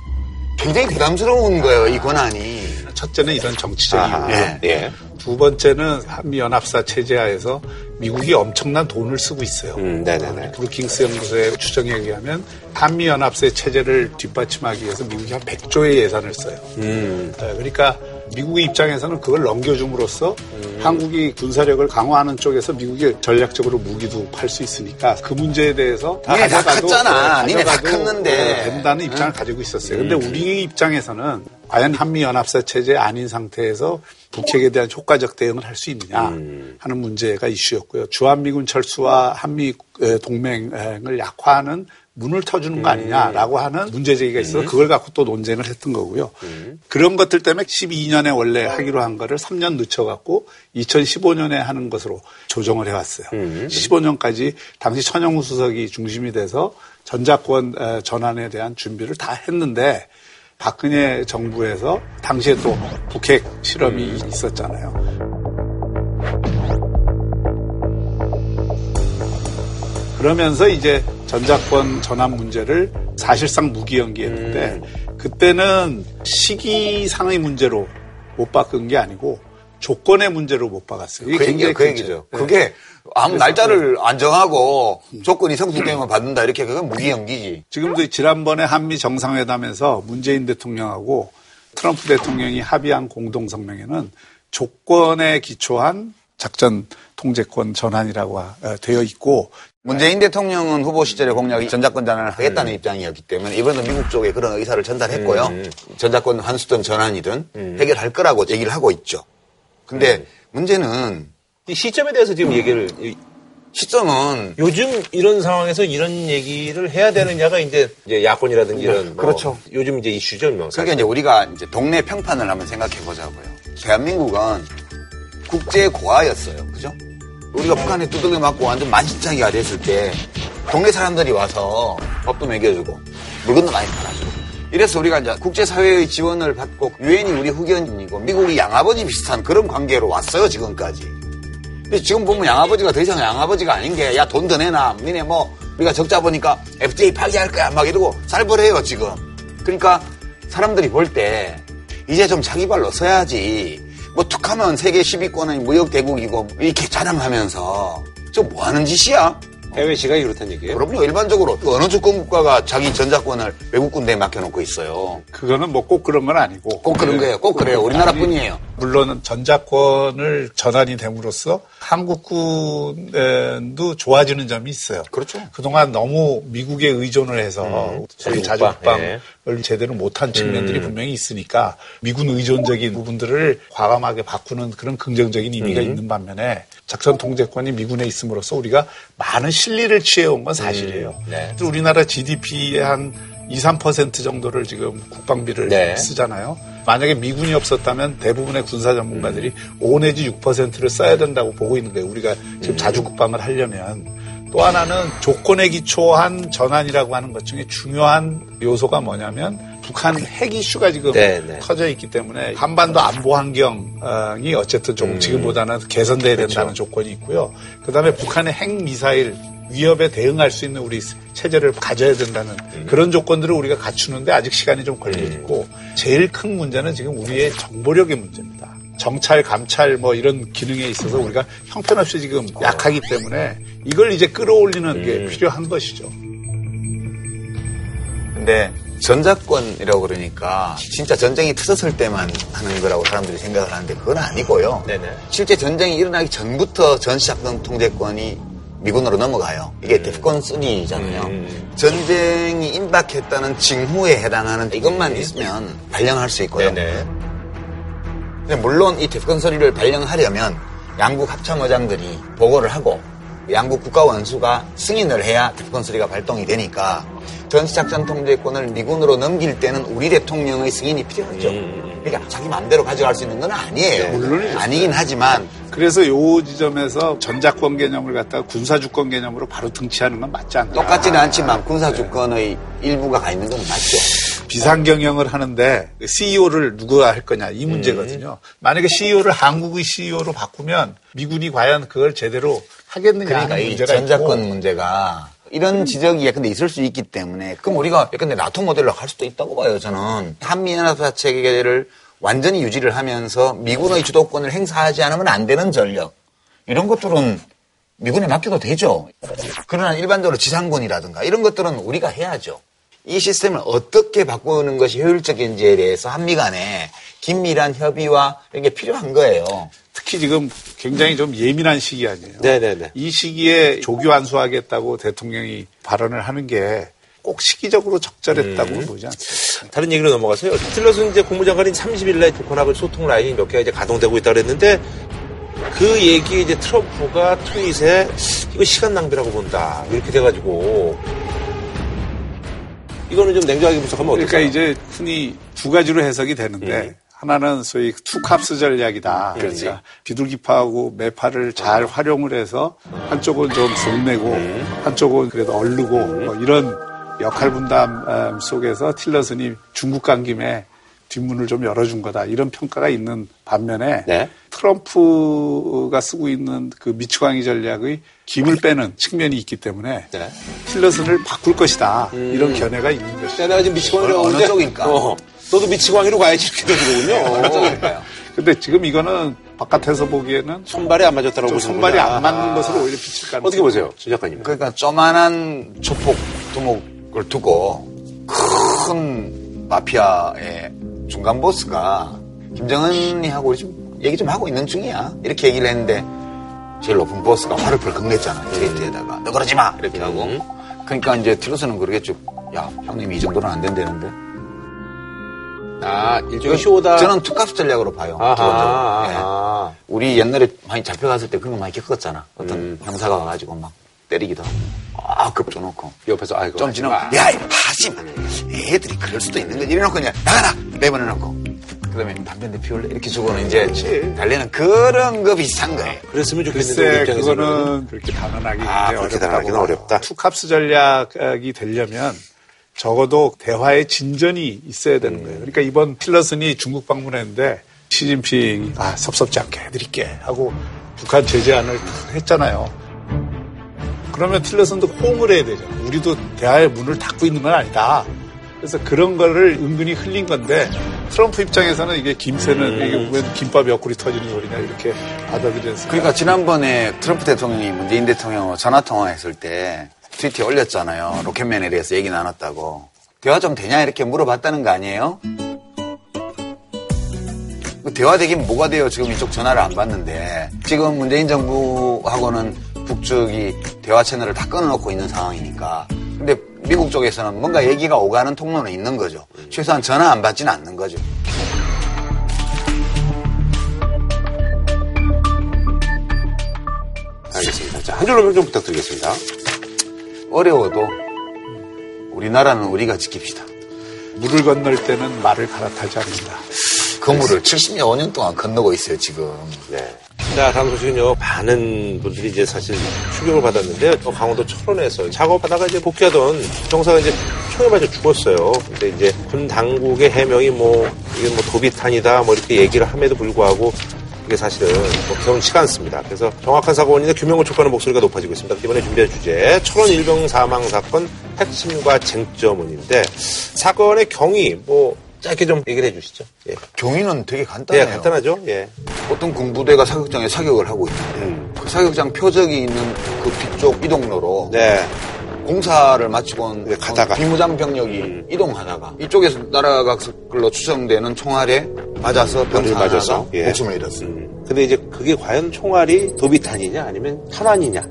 굉장히 부담스러운 거예요 이 권한이. 첫째는 이런 정치적 이유. 예. 예. 두 번째는 한미연합사 체제하에서 미국이 엄청난 돈을 쓰고 있어요. 음, 네네네. 브루킹스 연구소의 추정에 의하면 한미연합사의 체제를 뒷받침하기 위해서 미국이 한 백조의 예산을 써요. 음. 그러니까 미국의 입장에서는 그걸 넘겨줌으로써 음. 한국이 군사력을 강화하는 쪽에서 미국이 전략적으로 무기도 팔 수 있으니까 그 문제에 대해서 다 니네 가져가도, 다 컸잖아. 니네 다 컸는데. 된다는 입장을 음. 가지고 있었어요. 근데 음. 우리 입장에서는 과연 한미연합사 체제 아닌 상태에서 북핵에 대한 효과적 대응을 할 수 있느냐 하는 문제가 이슈였고요. 주한미군 철수와 한미 동맹을 약화하는 문을 터주는 거 아니냐라고 하는 문제제기가 있어서 그걸 갖고 또 논쟁을 했던 거고요. 그런 것들 때문에 십이 년에 원래 하기로 한 거를 삼 년 늦춰갖고 이천십오 년에 하는 것으로 조정을 해왔어요. 십오 년까지 당시 천영우 수석이 중심이 돼서 전작권 전환에 대한 준비를 다 했는데 박근혜 정부에서 당시에 또 북핵 실험이 있었잖아요. 그러면서 이제 전작권 전환 문제를 사실상 무기연기했는데 그때는 시기상의 문제로 못 바꾼 게 아니고 조건의 문제로 못 박았어요. 이게 그 굉장히 그 얘기죠. 네. 그게 아무 날짜를 안 정하고 음. 조건이 성숙되면 받는다 이렇게 그건 무기연기지. 지금도 지난번에 한미 정상회담에서 문재인 대통령하고 트럼프 대통령이 합의한 공동성명에는 조건에 기초한 작전 통제권 전환이라고 되어 있고 문재인 대통령은 후보 시절의 공약이 전작권 전환을 하겠다는 음. 입장이었기 때문에 이번에도 미국 쪽에 그런 의사를 전달했고요. 음. 전작권 환수든 전환이든 음. 해결할 거라고 얘기를 하고 있죠. 근데 음. 문제는 이 시점에 대해서 지금 얘기를 시점은 요즘 이런 상황에서 이런 얘기를 해야 되느냐가 이제 이제 야권이라든지 이런 뭐 그렇죠. 요즘 이제 이슈죠, 뭐. 그러니까 이제 우리가 이제 동네 평판을 한번 생각해 보자고요. 대한민국은 국제 고아였어요, 그죠? 우리가 북한에 두들겨 맞고 완전 만신창이가 됐을 때 동네 사람들이 와서 밥도 먹여주고 물건도 많이 팔아주고 이래서 우리가 이제 국제사회의 지원을 받고 유엔이 우리 후견이고 미국이 양아버지 비슷한 그런 관계로 왔어요 지금까지. 근데 지금 보면 양아버지가 더 이상 양아버지가 아닌 게 야 돈 더 내놔 니네 뭐 우리가 적자 보니까 에프티에이 파기할 거야 막 이러고 살벌해요 지금. 그러니까 사람들이 볼 때 이제 좀 자기 발로 서야지 뭐 툭하면 세계 십 위권의 무역대국이고 이렇게 자랑하면서 저 뭐 하는 짓이야? 해외 시각이 그렇다는 얘기예요? 그럼요. 일반적으로 어느 주권국가가 자기 전자권을 외국 군대에 맡겨놓고 있어요. 그거는 뭐 꼭 그런 건 아니고. 꼭 그런 거예요. 꼭 그래요. 우리나라뿐이에요. 물론 전자권을 전환이 됨으로써 한국군도 좋아지는 점이 있어요. 그렇죠. 그동안 너무 미국에 의존을 해서 음, 저희 자주국방을 예. 제대로 못한 측면들이 음. 분명히 있으니까 미군 의존적인 부분들을 과감하게 바꾸는 그런 긍정적인 의미가 음. 있는 반면에 작전 통제권이 미군에 있음으로써 우리가 많은 실리를 취해온 건 사실이에요. 음, 네. 우리나라 지디피의 한 이, 삼 퍼센트 정도를 지금 국방비를 네. 쓰잖아요. 만약에 미군이 없었다면 대부분의 군사 전문가들이 음. 오 내지 육 퍼센트를 써야 된다고 보고 있는 거예요. 우리가 지금 음. 자주국방을 하려면. 또 하나는 조건에 기초한 전환이라고 하는 것 중에 중요한 요소가 뭐냐면 북한 핵 이슈가 지금 네네. 터져 있기 때문에 한반도 안보 환경이 어쨌든 조금 음. 지금보다는 개선돼야 그렇죠. 된다는 조건이 있고요. 그다음에 북한의 핵미사일 위협에 대응할 수 있는 우리 체제를 가져야 된다는 음. 그런 조건들을 우리가 갖추는데 아직 시간이 좀 걸리고 음. 제일 큰 문제는 지금 우리의 정보력의 문제입니다. 정찰, 감찰 뭐 이런 기능에 있어서 우리가 형편없이 지금 약하기 때문에 이걸 이제 끌어올리는 음. 게 필요한 것이죠. 근데 전작권이라고 그러니까 진짜 전쟁이 터졌을 때만 하는 거라고 사람들이 생각을 하는데 그건 아니고요. 네네. 실제 전쟁이 일어나기 전부터 전시작전 통제권이 미군으로 넘어가요. 이게 데프콘 쓰리잖아요. 음. 전쟁이 임박했다는 징후에 해당하는 이것만 있으면 발령할 수 있고요. 네네. 근데 물론 이 데프콘 쓰리를 발령하려면 양국 합참의장들이 보고를 하고 양국 국가원수가 승인을 해야 데프콘 쓰리가 발동이 되니까 전시작전통제권을 미군으로 넘길 때는 우리 대통령의 승인이 필요하죠. 음. 그러니까 자기 마음대로 가져갈 수 있는 건 아니에요. 네, 물론 아니긴 하지만. 그래서 이 지점에서 전작권 개념을 갖다가 군사주권 개념으로 바로 등치하는 건 맞지 않나요? 똑같지는 않지만 군사주권의 네. 일부가 가 있는 건 맞죠. 비상경영을 하는데 씨이오를 누가 할 거냐 이 문제거든요. 음. 만약에 씨이오를 한국의 씨이오로 바꾸면 미군이 과연 그걸 제대로 하겠느냐 그러니까 하는 문제가 있고. 전작권 문제가. 이런 지적이 예컨대 있을 수 있기 때문에 그럼 우리가 예컨대 나토 모델로 갈 수도 있다고 봐요. 저는 한미연합사 체계를 완전히 유지를 하면서 미군의 주도권을 행사하지 않으면 안 되는 전력 이런 것들은 미군에 맡겨도 되죠. 그러나 일반적으로 지상군이라든가 이런 것들은 우리가 해야죠. 이 시스템을 어떻게 바꾸는 것이 효율적인지에 대해서 한미 간에 긴밀한 협의와 이런 게 필요한 거예요. 특히 지금 굉장히 좀 예민한 시기 아니에요. 네네네. 이 시기에 조교 안수하겠다고 대통령이 발언을 하는 게 꼭 시기적으로 적절했다고 음. 보지 않습니까? 다른 얘기로 넘어가세요. 스틸러스 이제 국무장관이 삼십 일날 북한하고 소통 라인이 몇 개가 이제 가동되고 있다고 그랬는데 그 얘기에 이제 트럼프가 트윗에 이거 시간 낭비라고 본다. 이렇게 돼가지고 이거는 좀 냉정하게 분석하면 어떨까요? 그러니까 이제 흔히 두 가지로 해석이 되는데 음. 하나는 소위 투캅스 전략이다. 그렇지. 그러니까 비둘기파하고 매파를 잘 활용을 해서 한쪽은 좀 속내고 음. 한쪽은 그래도 얼르고 음. 뭐 이런 역할 분담 속에서 틸러슨이 중국 간 김에 뒷문을 좀 열어준 거다. 이런 평가가 있는 반면에 네? 트럼프가 쓰고 있는 그 미치광이 전략의 김을 빼는 측면이 있기 때문에 네? 틸러슨을 바꿀 것이다. 음. 이런 견해가 있는 것이죠. 내가 지금 미치광이라고 어느 쪽일까? 어. 너도 미치광이로 가야지 이렇게 되더군요. 근데 지금 이거는 바깥에서 보기에는 손발이 안 맞았다라고 보시는 손발이 안 맞는 것으로 오히려 비칠 가능성이 어떻게 보세요? 진 작가님. 그러니까 쪼만한 조폭 두목을 두고 큰 마피아의 중간 보스가 김정은이하고 지금 얘기 좀 하고 있는 중이야. 이렇게 얘기를 했는데 제일 높은 보스가 화를 벌컥 냈잖아. 트위터에다가 음. 너 그러지 마! 이렇게 하고. 음. 그러니까 이제 틸러슨는 그러겠죠. 야, 형님 이 정도는 안 된다는데. 아, 일종의 쇼다. 저는 투캅스 전략으로 봐요. 아하, 예. 우리 옛날에 많이 잡혀갔을 때 그런 거 많이 겪었잖아. 어떤 음. 형사가 와가지고 막 때리기도 하고, 아, 급 줘놓고. 옆에서, 아이고. 좀 지나면, 야, 하지 마. 애들이 그럴 수도 있는 거지. 이래놓고 그냥, 나가라! 내보내놓고. 그 다음에 담배인데 피울래? 이렇게 주고는 이제 그치. 달리는 그런 거 비슷한 거예요. 그랬으면 좋겠는데 글쎄 그거는 그렇게 단언하기 아, 어렵다고. 어렵다. 투캅스 전략이 되려면 적어도 대화의 진전이 있어야 되는 거예요. 그러니까 이번 틸러슨이 중국 방문했는데 시진핑이 아, 섭섭지 않게 해드릴게 하고 북한 제재안을 했잖아요. 그러면 틸러슨도 호응을 해야 되죠. 우리도 대화의 문을 닫고 있는 건 아니다. 그래서 그런 거를 은근히 흘린 건데 트럼프 입장에서는 이게 김새는 음. 이게 왜 김밥이 옆구리 터지는 소리냐 이렇게 받아들였어요. 그러니까 지난번에 트럼프 대통령이 문재인 대통령하고 전화 통화했을 때 트위터에 올렸잖아요. 로켓맨에 대해서 얘기 나눴다고. 대화 좀 되냐 이렇게 물어봤다는 거 아니에요? 대화 되긴 뭐가 돼요? 지금 이쪽 전화를 안 받는데. 지금 문재인 정부하고는 북측이 대화 채널을 다 끊어놓고 있는 상황이니까. 근데 미국 쪽에서는 뭔가 얘기가 오가는 통로는 있는 거죠. 최소한 전화 안 받지는 않는 거죠. 알겠습니다. 자, 한 줄로 평 좀 부탁드리겠습니다. 어려워도 우리나라는 우리가 지킵시다. 물을 건널 때는 말을 갈아타지 않는다. 그 물을 칠십여 년 동안 건너고 있어요, 지금. 네. 자, 다음 소식은요. 많은 분들이 이제 사실 추격을 받았는데요. 강원도 철원에서 작업하다가 이제 복귀하던 병사가 이제 총에 맞아 죽었어요. 근데 이제 군 당국의 해명이 뭐, 이게 뭐 도비탄이다, 뭐 이렇게 얘기를 함에도 불구하고 이게 사실은 뭐 개운치가 않습니다. 그래서 정확한 사고 원인의 규명을 촉구하는 목소리가 높아지고 있습니다. 이번에 준비한 주제, 철원 일병 사망 사건 핵심과 쟁점은인데, 사건의 경위, 뭐, 짧게 좀 얘기를 해주시죠. 예. 경위는 되게 간단해요. 예, 간단하죠. 예. 어떤 군부대가 사격장에 사격을 하고 있잖아요. 음. 그 사격장 표적이 있는 그 뒤쪽 이동로로 네. 공사를 마치고 온 네, 가다가 비무장 병력이 음. 이동하다가 이쪽에서 날아가글로 추정되는 총알에 맞아서 병사 하나가 예. 목숨을 잃었어요. 음. 근데 이제 그게 과연 총알이 도비탄이냐 아니면 탄환이냐?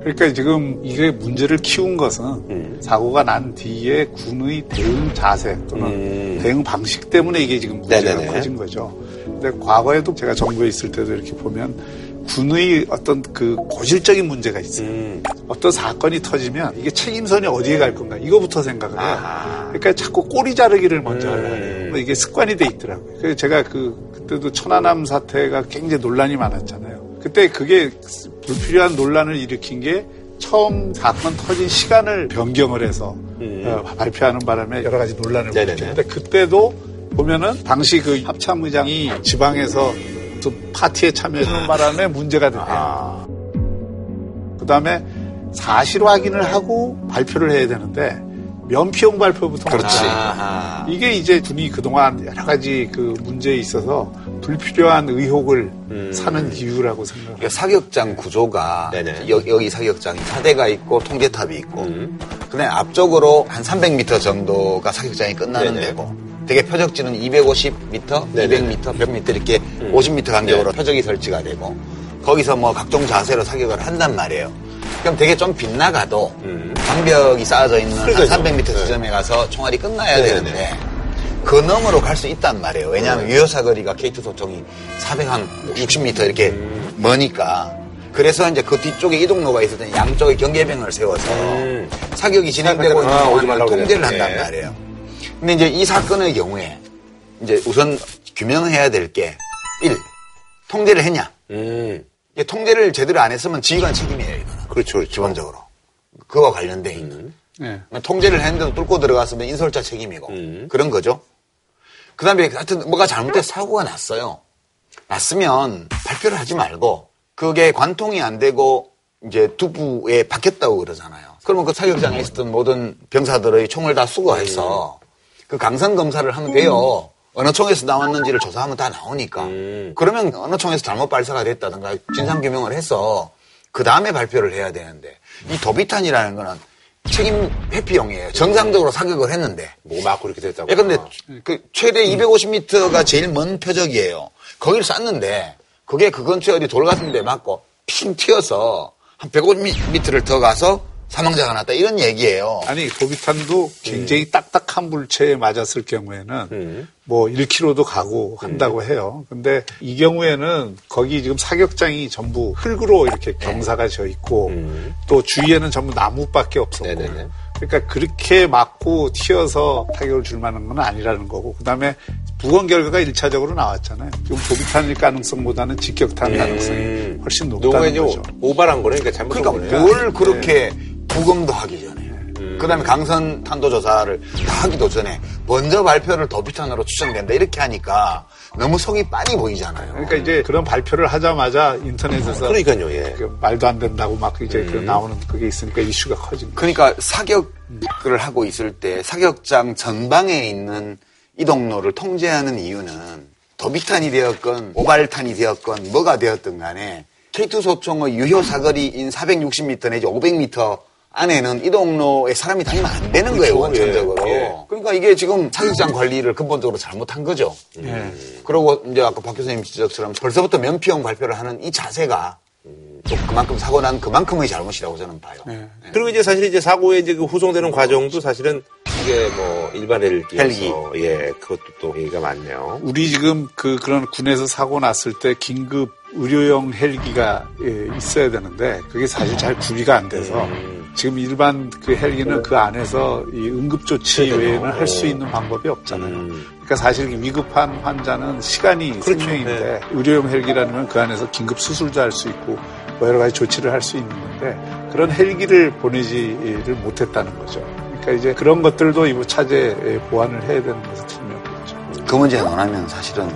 그러니까 지금 이게 문제를 키운 것은 음. 사고가 난 뒤에 군의 대응 자세 또는 음. 대응 방식 때문에 이게 지금 문제가 네네네. 커진 거죠. 근데 과거에도 제가 정부에 있을 때도 이렇게 보면 군의 어떤 그 고질적인 문제가 있어요. 음. 어떤 사건이 터지면 이게 책임선이 어디에 갈 건가 이거부터 생각을 해요. 아. 그러니까 자꾸 꼬리 자르기를 먼저 하려고 해요. 음. 이게 습관이 돼 있더라고요. 그래서 제가 그, 그때도 천안함 사태가 굉장히 논란이 많았잖아요. 그때 그게 불필요한 논란을 일으킨 게 처음 사건 터진 시간을 변경을 해서 음. 어, 발표하는 바람에 여러 가지 논란을 일으켰는데 그때도 보면은 당시 그 합참 의장이 지방에서 또 파티에 참여하는 바람에 문제가 됐대요. 아. 그다음에 사실 확인을 하고 발표를 해야 되는데 면피용 발표부터 그렇지. 아하. 이게 이제 군이 그동안 여러 가지 그 문제에 있어서 불필요한 의혹을 음. 사는 이유라고 생각합니다. 그러니까 사격장 구조가 여, 여기 사격장이 사대가 있고 통제탑이 있고 음. 그다음에 앞쪽으로 한 삼백 미터 정도가 사격장이 끝나는 네네. 데고 되게 표적지는 이백오십 미터, 네네. 이백 미터, 몇 미터 이렇게 음. 오십 미터 간격으로 네. 표적이 설치가 되고 거기서 뭐 각종 자세로 사격을 한단 말이에요. 그럼 되게 좀 빗나가도 음. 방벽이 쌓아져 있는 그러니까요. 한 삼백 미터 지점에 가서 총알이 끝나야 네네. 되는데 그 너머로 갈 수 있단 말이에요. 왜냐하면 네. 유효사 거리가 게이트 도청이 사백육십 미터 이렇게 음. 머니까. 그래서 이제 그 뒤쪽에 이동로가 있을 때는 양쪽에 경계병을 세워서 음. 사격이 진행되고 있는 동안 아, 통제를 그래. 한단 말이에요. 근데 이제 이 사건의 경우에 이제 우선 규명해야 될 게 일. 통제를 했냐. 음. 통제를 제대로 안 했으면 지휘관 책임이에요, 이거는. 그렇죠, 그렇죠. 기본적으로. 그와 관련돼 있는. 음. 네. 통제를 했는데도 뚫고 들어갔으면 인솔자 책임이고. 음. 그런 거죠. 그 다음에 하여튼 뭐가 잘못돼서 사고가 났어요. 났으면 발표를 하지 말고, 그게 관통이 안 되고, 이제 두부에 박혔다고 그러잖아요. 그러면 그 사격장에 있었던 모든 병사들의 총을 다 수거해서, 그 강선검사를 하면 돼요. 어느 총에서 나왔는지를 조사하면 다 나오니까. 음. 그러면 어느 총에서 잘못 발사가 됐다든가 진상규명을 해서 그 다음에 발표를 해야 되는데 이 도비탄이라는 거는 책임 회피용이에요. 정상적으로 사격을 했는데. 뭐 맞고 이렇게 됐다고. 예, 근데 그 최대 이백오십 미터가 제일 먼 표적이에요. 거기를 쐈는데 그게 그 근처에 어디 돌 같은 데 맞고 핑 튀어서 한 백오십 미터를 더 가서 사망자가 났다 이런 얘기예요. 아니 도비탄도 굉장히 음. 딱딱한 물체에 맞았을 경우에는 음. 뭐 일 킬로미터도 가고 한다고 음. 해요. 근데 이 경우에는 거기 지금 사격장이 전부 흙으로 이렇게 경사가 져 있고 음. 또 주위에는 전부 나무밖에 없었고 네네네. 그러니까 그렇게 맞고 튀어서 타격을 줄 만한 건 아니라는 거고 그다음에 부검 결과가 일차적으로 나왔잖아요. 지금 도비탄일 가능성보다는 직격탄 음. 가능성이 훨씬 높다는 거죠. 오바란 거네. 그러니까 잘못된 거네. 그러니까 뭘 그렇게 네. 부검도 하기 전에 그다음에 강선 탄도 조사를 다 하기도 전에 먼저 발표를 도피탄으로 추정된다 이렇게 하니까 너무 속이 빤히 보이잖아요. 그러니까 이제 그런 발표를 하자마자 인터넷에서 그러니까요, 예. 그 말도 안 된다고 막 이제 음. 그 나오는 그게 있으니까 이슈가 커진 거죠. 그러니까 사격을 하고 있을 때 사격장 전방에 있는 이동로를 통제하는 이유는 도비탄이 되었건 오발탄이 되었건 뭐가 되었든 간에 케이투 소총의 유효 사거리인 사백육십 미터 내지 오백 미터 안에는 이동로에 사람이 다니면 안 되는 그렇죠. 거예요, 원천적으로. 예. 그러니까 이게 지금 사격장 관리를 근본적으로 잘못한 거죠. 예. 그리고 이제 아까 박 교수님 지적처럼 벌써부터 면피형 발표를 하는 이 자세가 또 그만큼 사고 난 그만큼의 잘못이라고 저는 봐요. 예. 예. 그리고 이제 사실 이제 사고에 이제 그 후송되는 과정도 사실은 이게 뭐 일반 헬기에서 헬기. 예, 그것도 또 얘기가 많네요. 우리 지금 그 그런 군에서 사고 났을 때 긴급 의료용 헬기가 예, 있어야 되는데 그게 사실 잘 구비가 안 돼서. 음. 지금 일반 그 헬기는 그 안에서 이 응급조치 외에는 할 수 있는 방법이 없잖아요. 음. 그러니까 사실 위급한 환자는 시간이 그렇죠. 생명인데 네. 의료용 헬기라면 그 안에서 긴급 수술도 할 수 있고 뭐 여러 가지 조치를 할 수 있는 건데 그런 헬기를 보내지를 못했다는 거죠. 그러니까 이제 그런 것들도 이부 차제에 보완을 해야 되는 것을 측면이죠. 그 문제가 논하면 사실은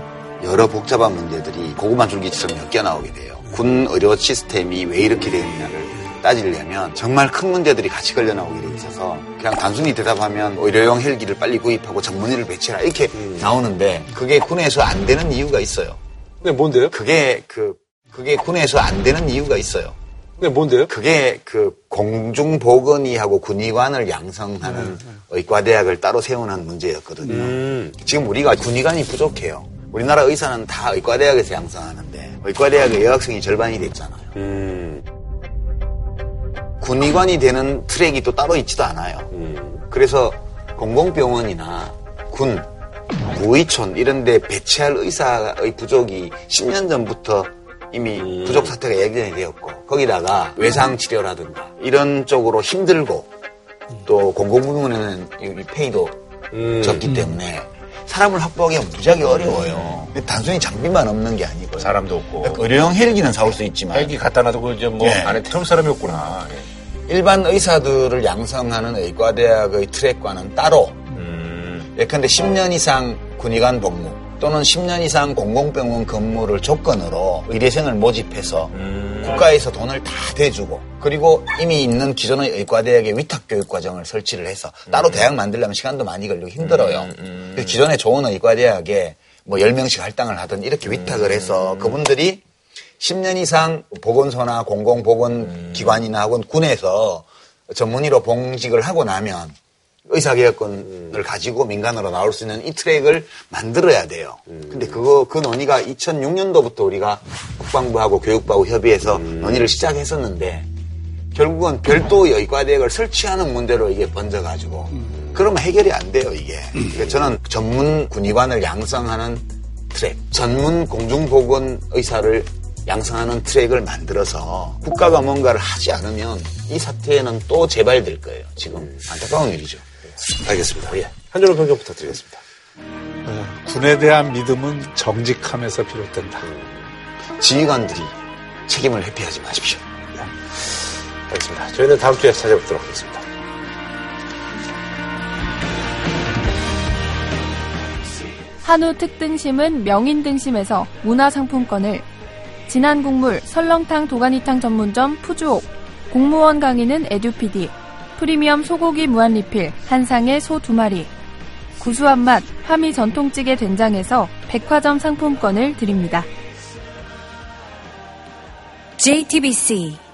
여러 복잡한 문제들이 고구마 줄기처럼 엮여 나오게 돼요. 군 의료 시스템이 왜 이렇게 되어 있냐를 따지려면 정말 큰 문제들이 같이 걸려 나오게 돼 있어서 그냥 단순히 대답하면 의료용 헬기를 빨리 구입하고 전문의를 배치해라 이렇게 음. 나오는데 그게 군에서 안 되는 이유가 있어요. 네, 뭔데요? 그게 그 그게 군에서 안 되는 이유가 있어요. 네, 뭔데요? 그게 그 공중보건의하고 군의관을 양성하는 음, 음. 의과대학을 따로 세우는 문제였거든요. 음. 지금 우리가 군의관이 부족해요. 우리나라 의사는 다 의과대학에서 양성하는데 의과대학의 여학생이 절반이 됐잖아요. 음. 군의관이 되는 트랙이 또 따로 있지도 않아요. 음. 그래서 공공병원이나 군, 무의촌 이런 데 배치할 의사의 부족이 십 년 전부터 이미 음. 부족 사태가 예견이 되었고 거기다가 외상치료라든가 이런 쪽으로 힘들고 또 공공병원에는 이 페이도 음. 적기 때문에 사람을 확보하기가 무지하게 어려워요. 근데 단순히 장비만 없는 게 아니고요. 사람도 없고. 의료용 헬기는 사올 수 있지만. 헬기 갖다 놔두고 이제 뭐 예. 안에 태울 사람이 없구나. 예. 일반 의사들을 양성하는 의과대학의 트랙과는 따로 음. 예컨대 십 년 이상 군의관 복무 또는 십 년 이상 공공병원 근무를 조건으로 의대생을 모집해서 음. 국가에서 돈을 다 대주고 그리고 이미 있는 기존의 의과대학의 위탁교육과정을 설치를 해서 따로 음. 대학 만들려면 시간도 많이 걸리고 힘들어요. 음. 음. 그래서 기존에 좋은 의과대학에 뭐 열 명씩 할당을 하든 이렇게 위탁을 해서 그분들이 십 년 이상 보건소나 공공보건기관이나 혹은 군에서 전문의로 봉직을 하고 나면 의사계약권을 음. 가지고 민간으로 나올 수 있는 이 트랙을 만들어야 돼요. 음. 근데 그거, 그 논의가 이천육 년도부터 우리가 국방부하고 교육부하고 협의해서 음. 논의를 시작했었는데 결국은 별도의 의과대학을 설치하는 문제로 이게 번져가지고 음. 그러면 해결이 안 돼요, 이게. 음. 그러니까 저는 전문 군의관을 양성하는 트랙, 전문 공중보건 의사를 양성하는 트랙을 만들어서 국가가 뭔가를 하지 않으면 이 사태는 또 재발될 거예요. 지금 안타까운 일이죠. 알겠습니다. 예. 한준호 평정 부탁드리겠습니다. 어, 군에 대한 믿음은 정직함에서 비롯된다. 지휘관들이 책임을 회피하지 마십시오. 네. 알겠습니다. 저희는 다음 주에 찾아뵙도록 하겠습니다. 한우 특등심은 명인등심에서 문화상품권을, 진한 국물 설렁탕 도가니탕 전문점 푸주옥, 공무원 강의는 에듀피디, 프리미엄 소고기 무한리필 한상에 소 두 마리, 구수한 맛 화미 전통찌개 된장에서 백화점 상품권을 드립니다. 제이티비씨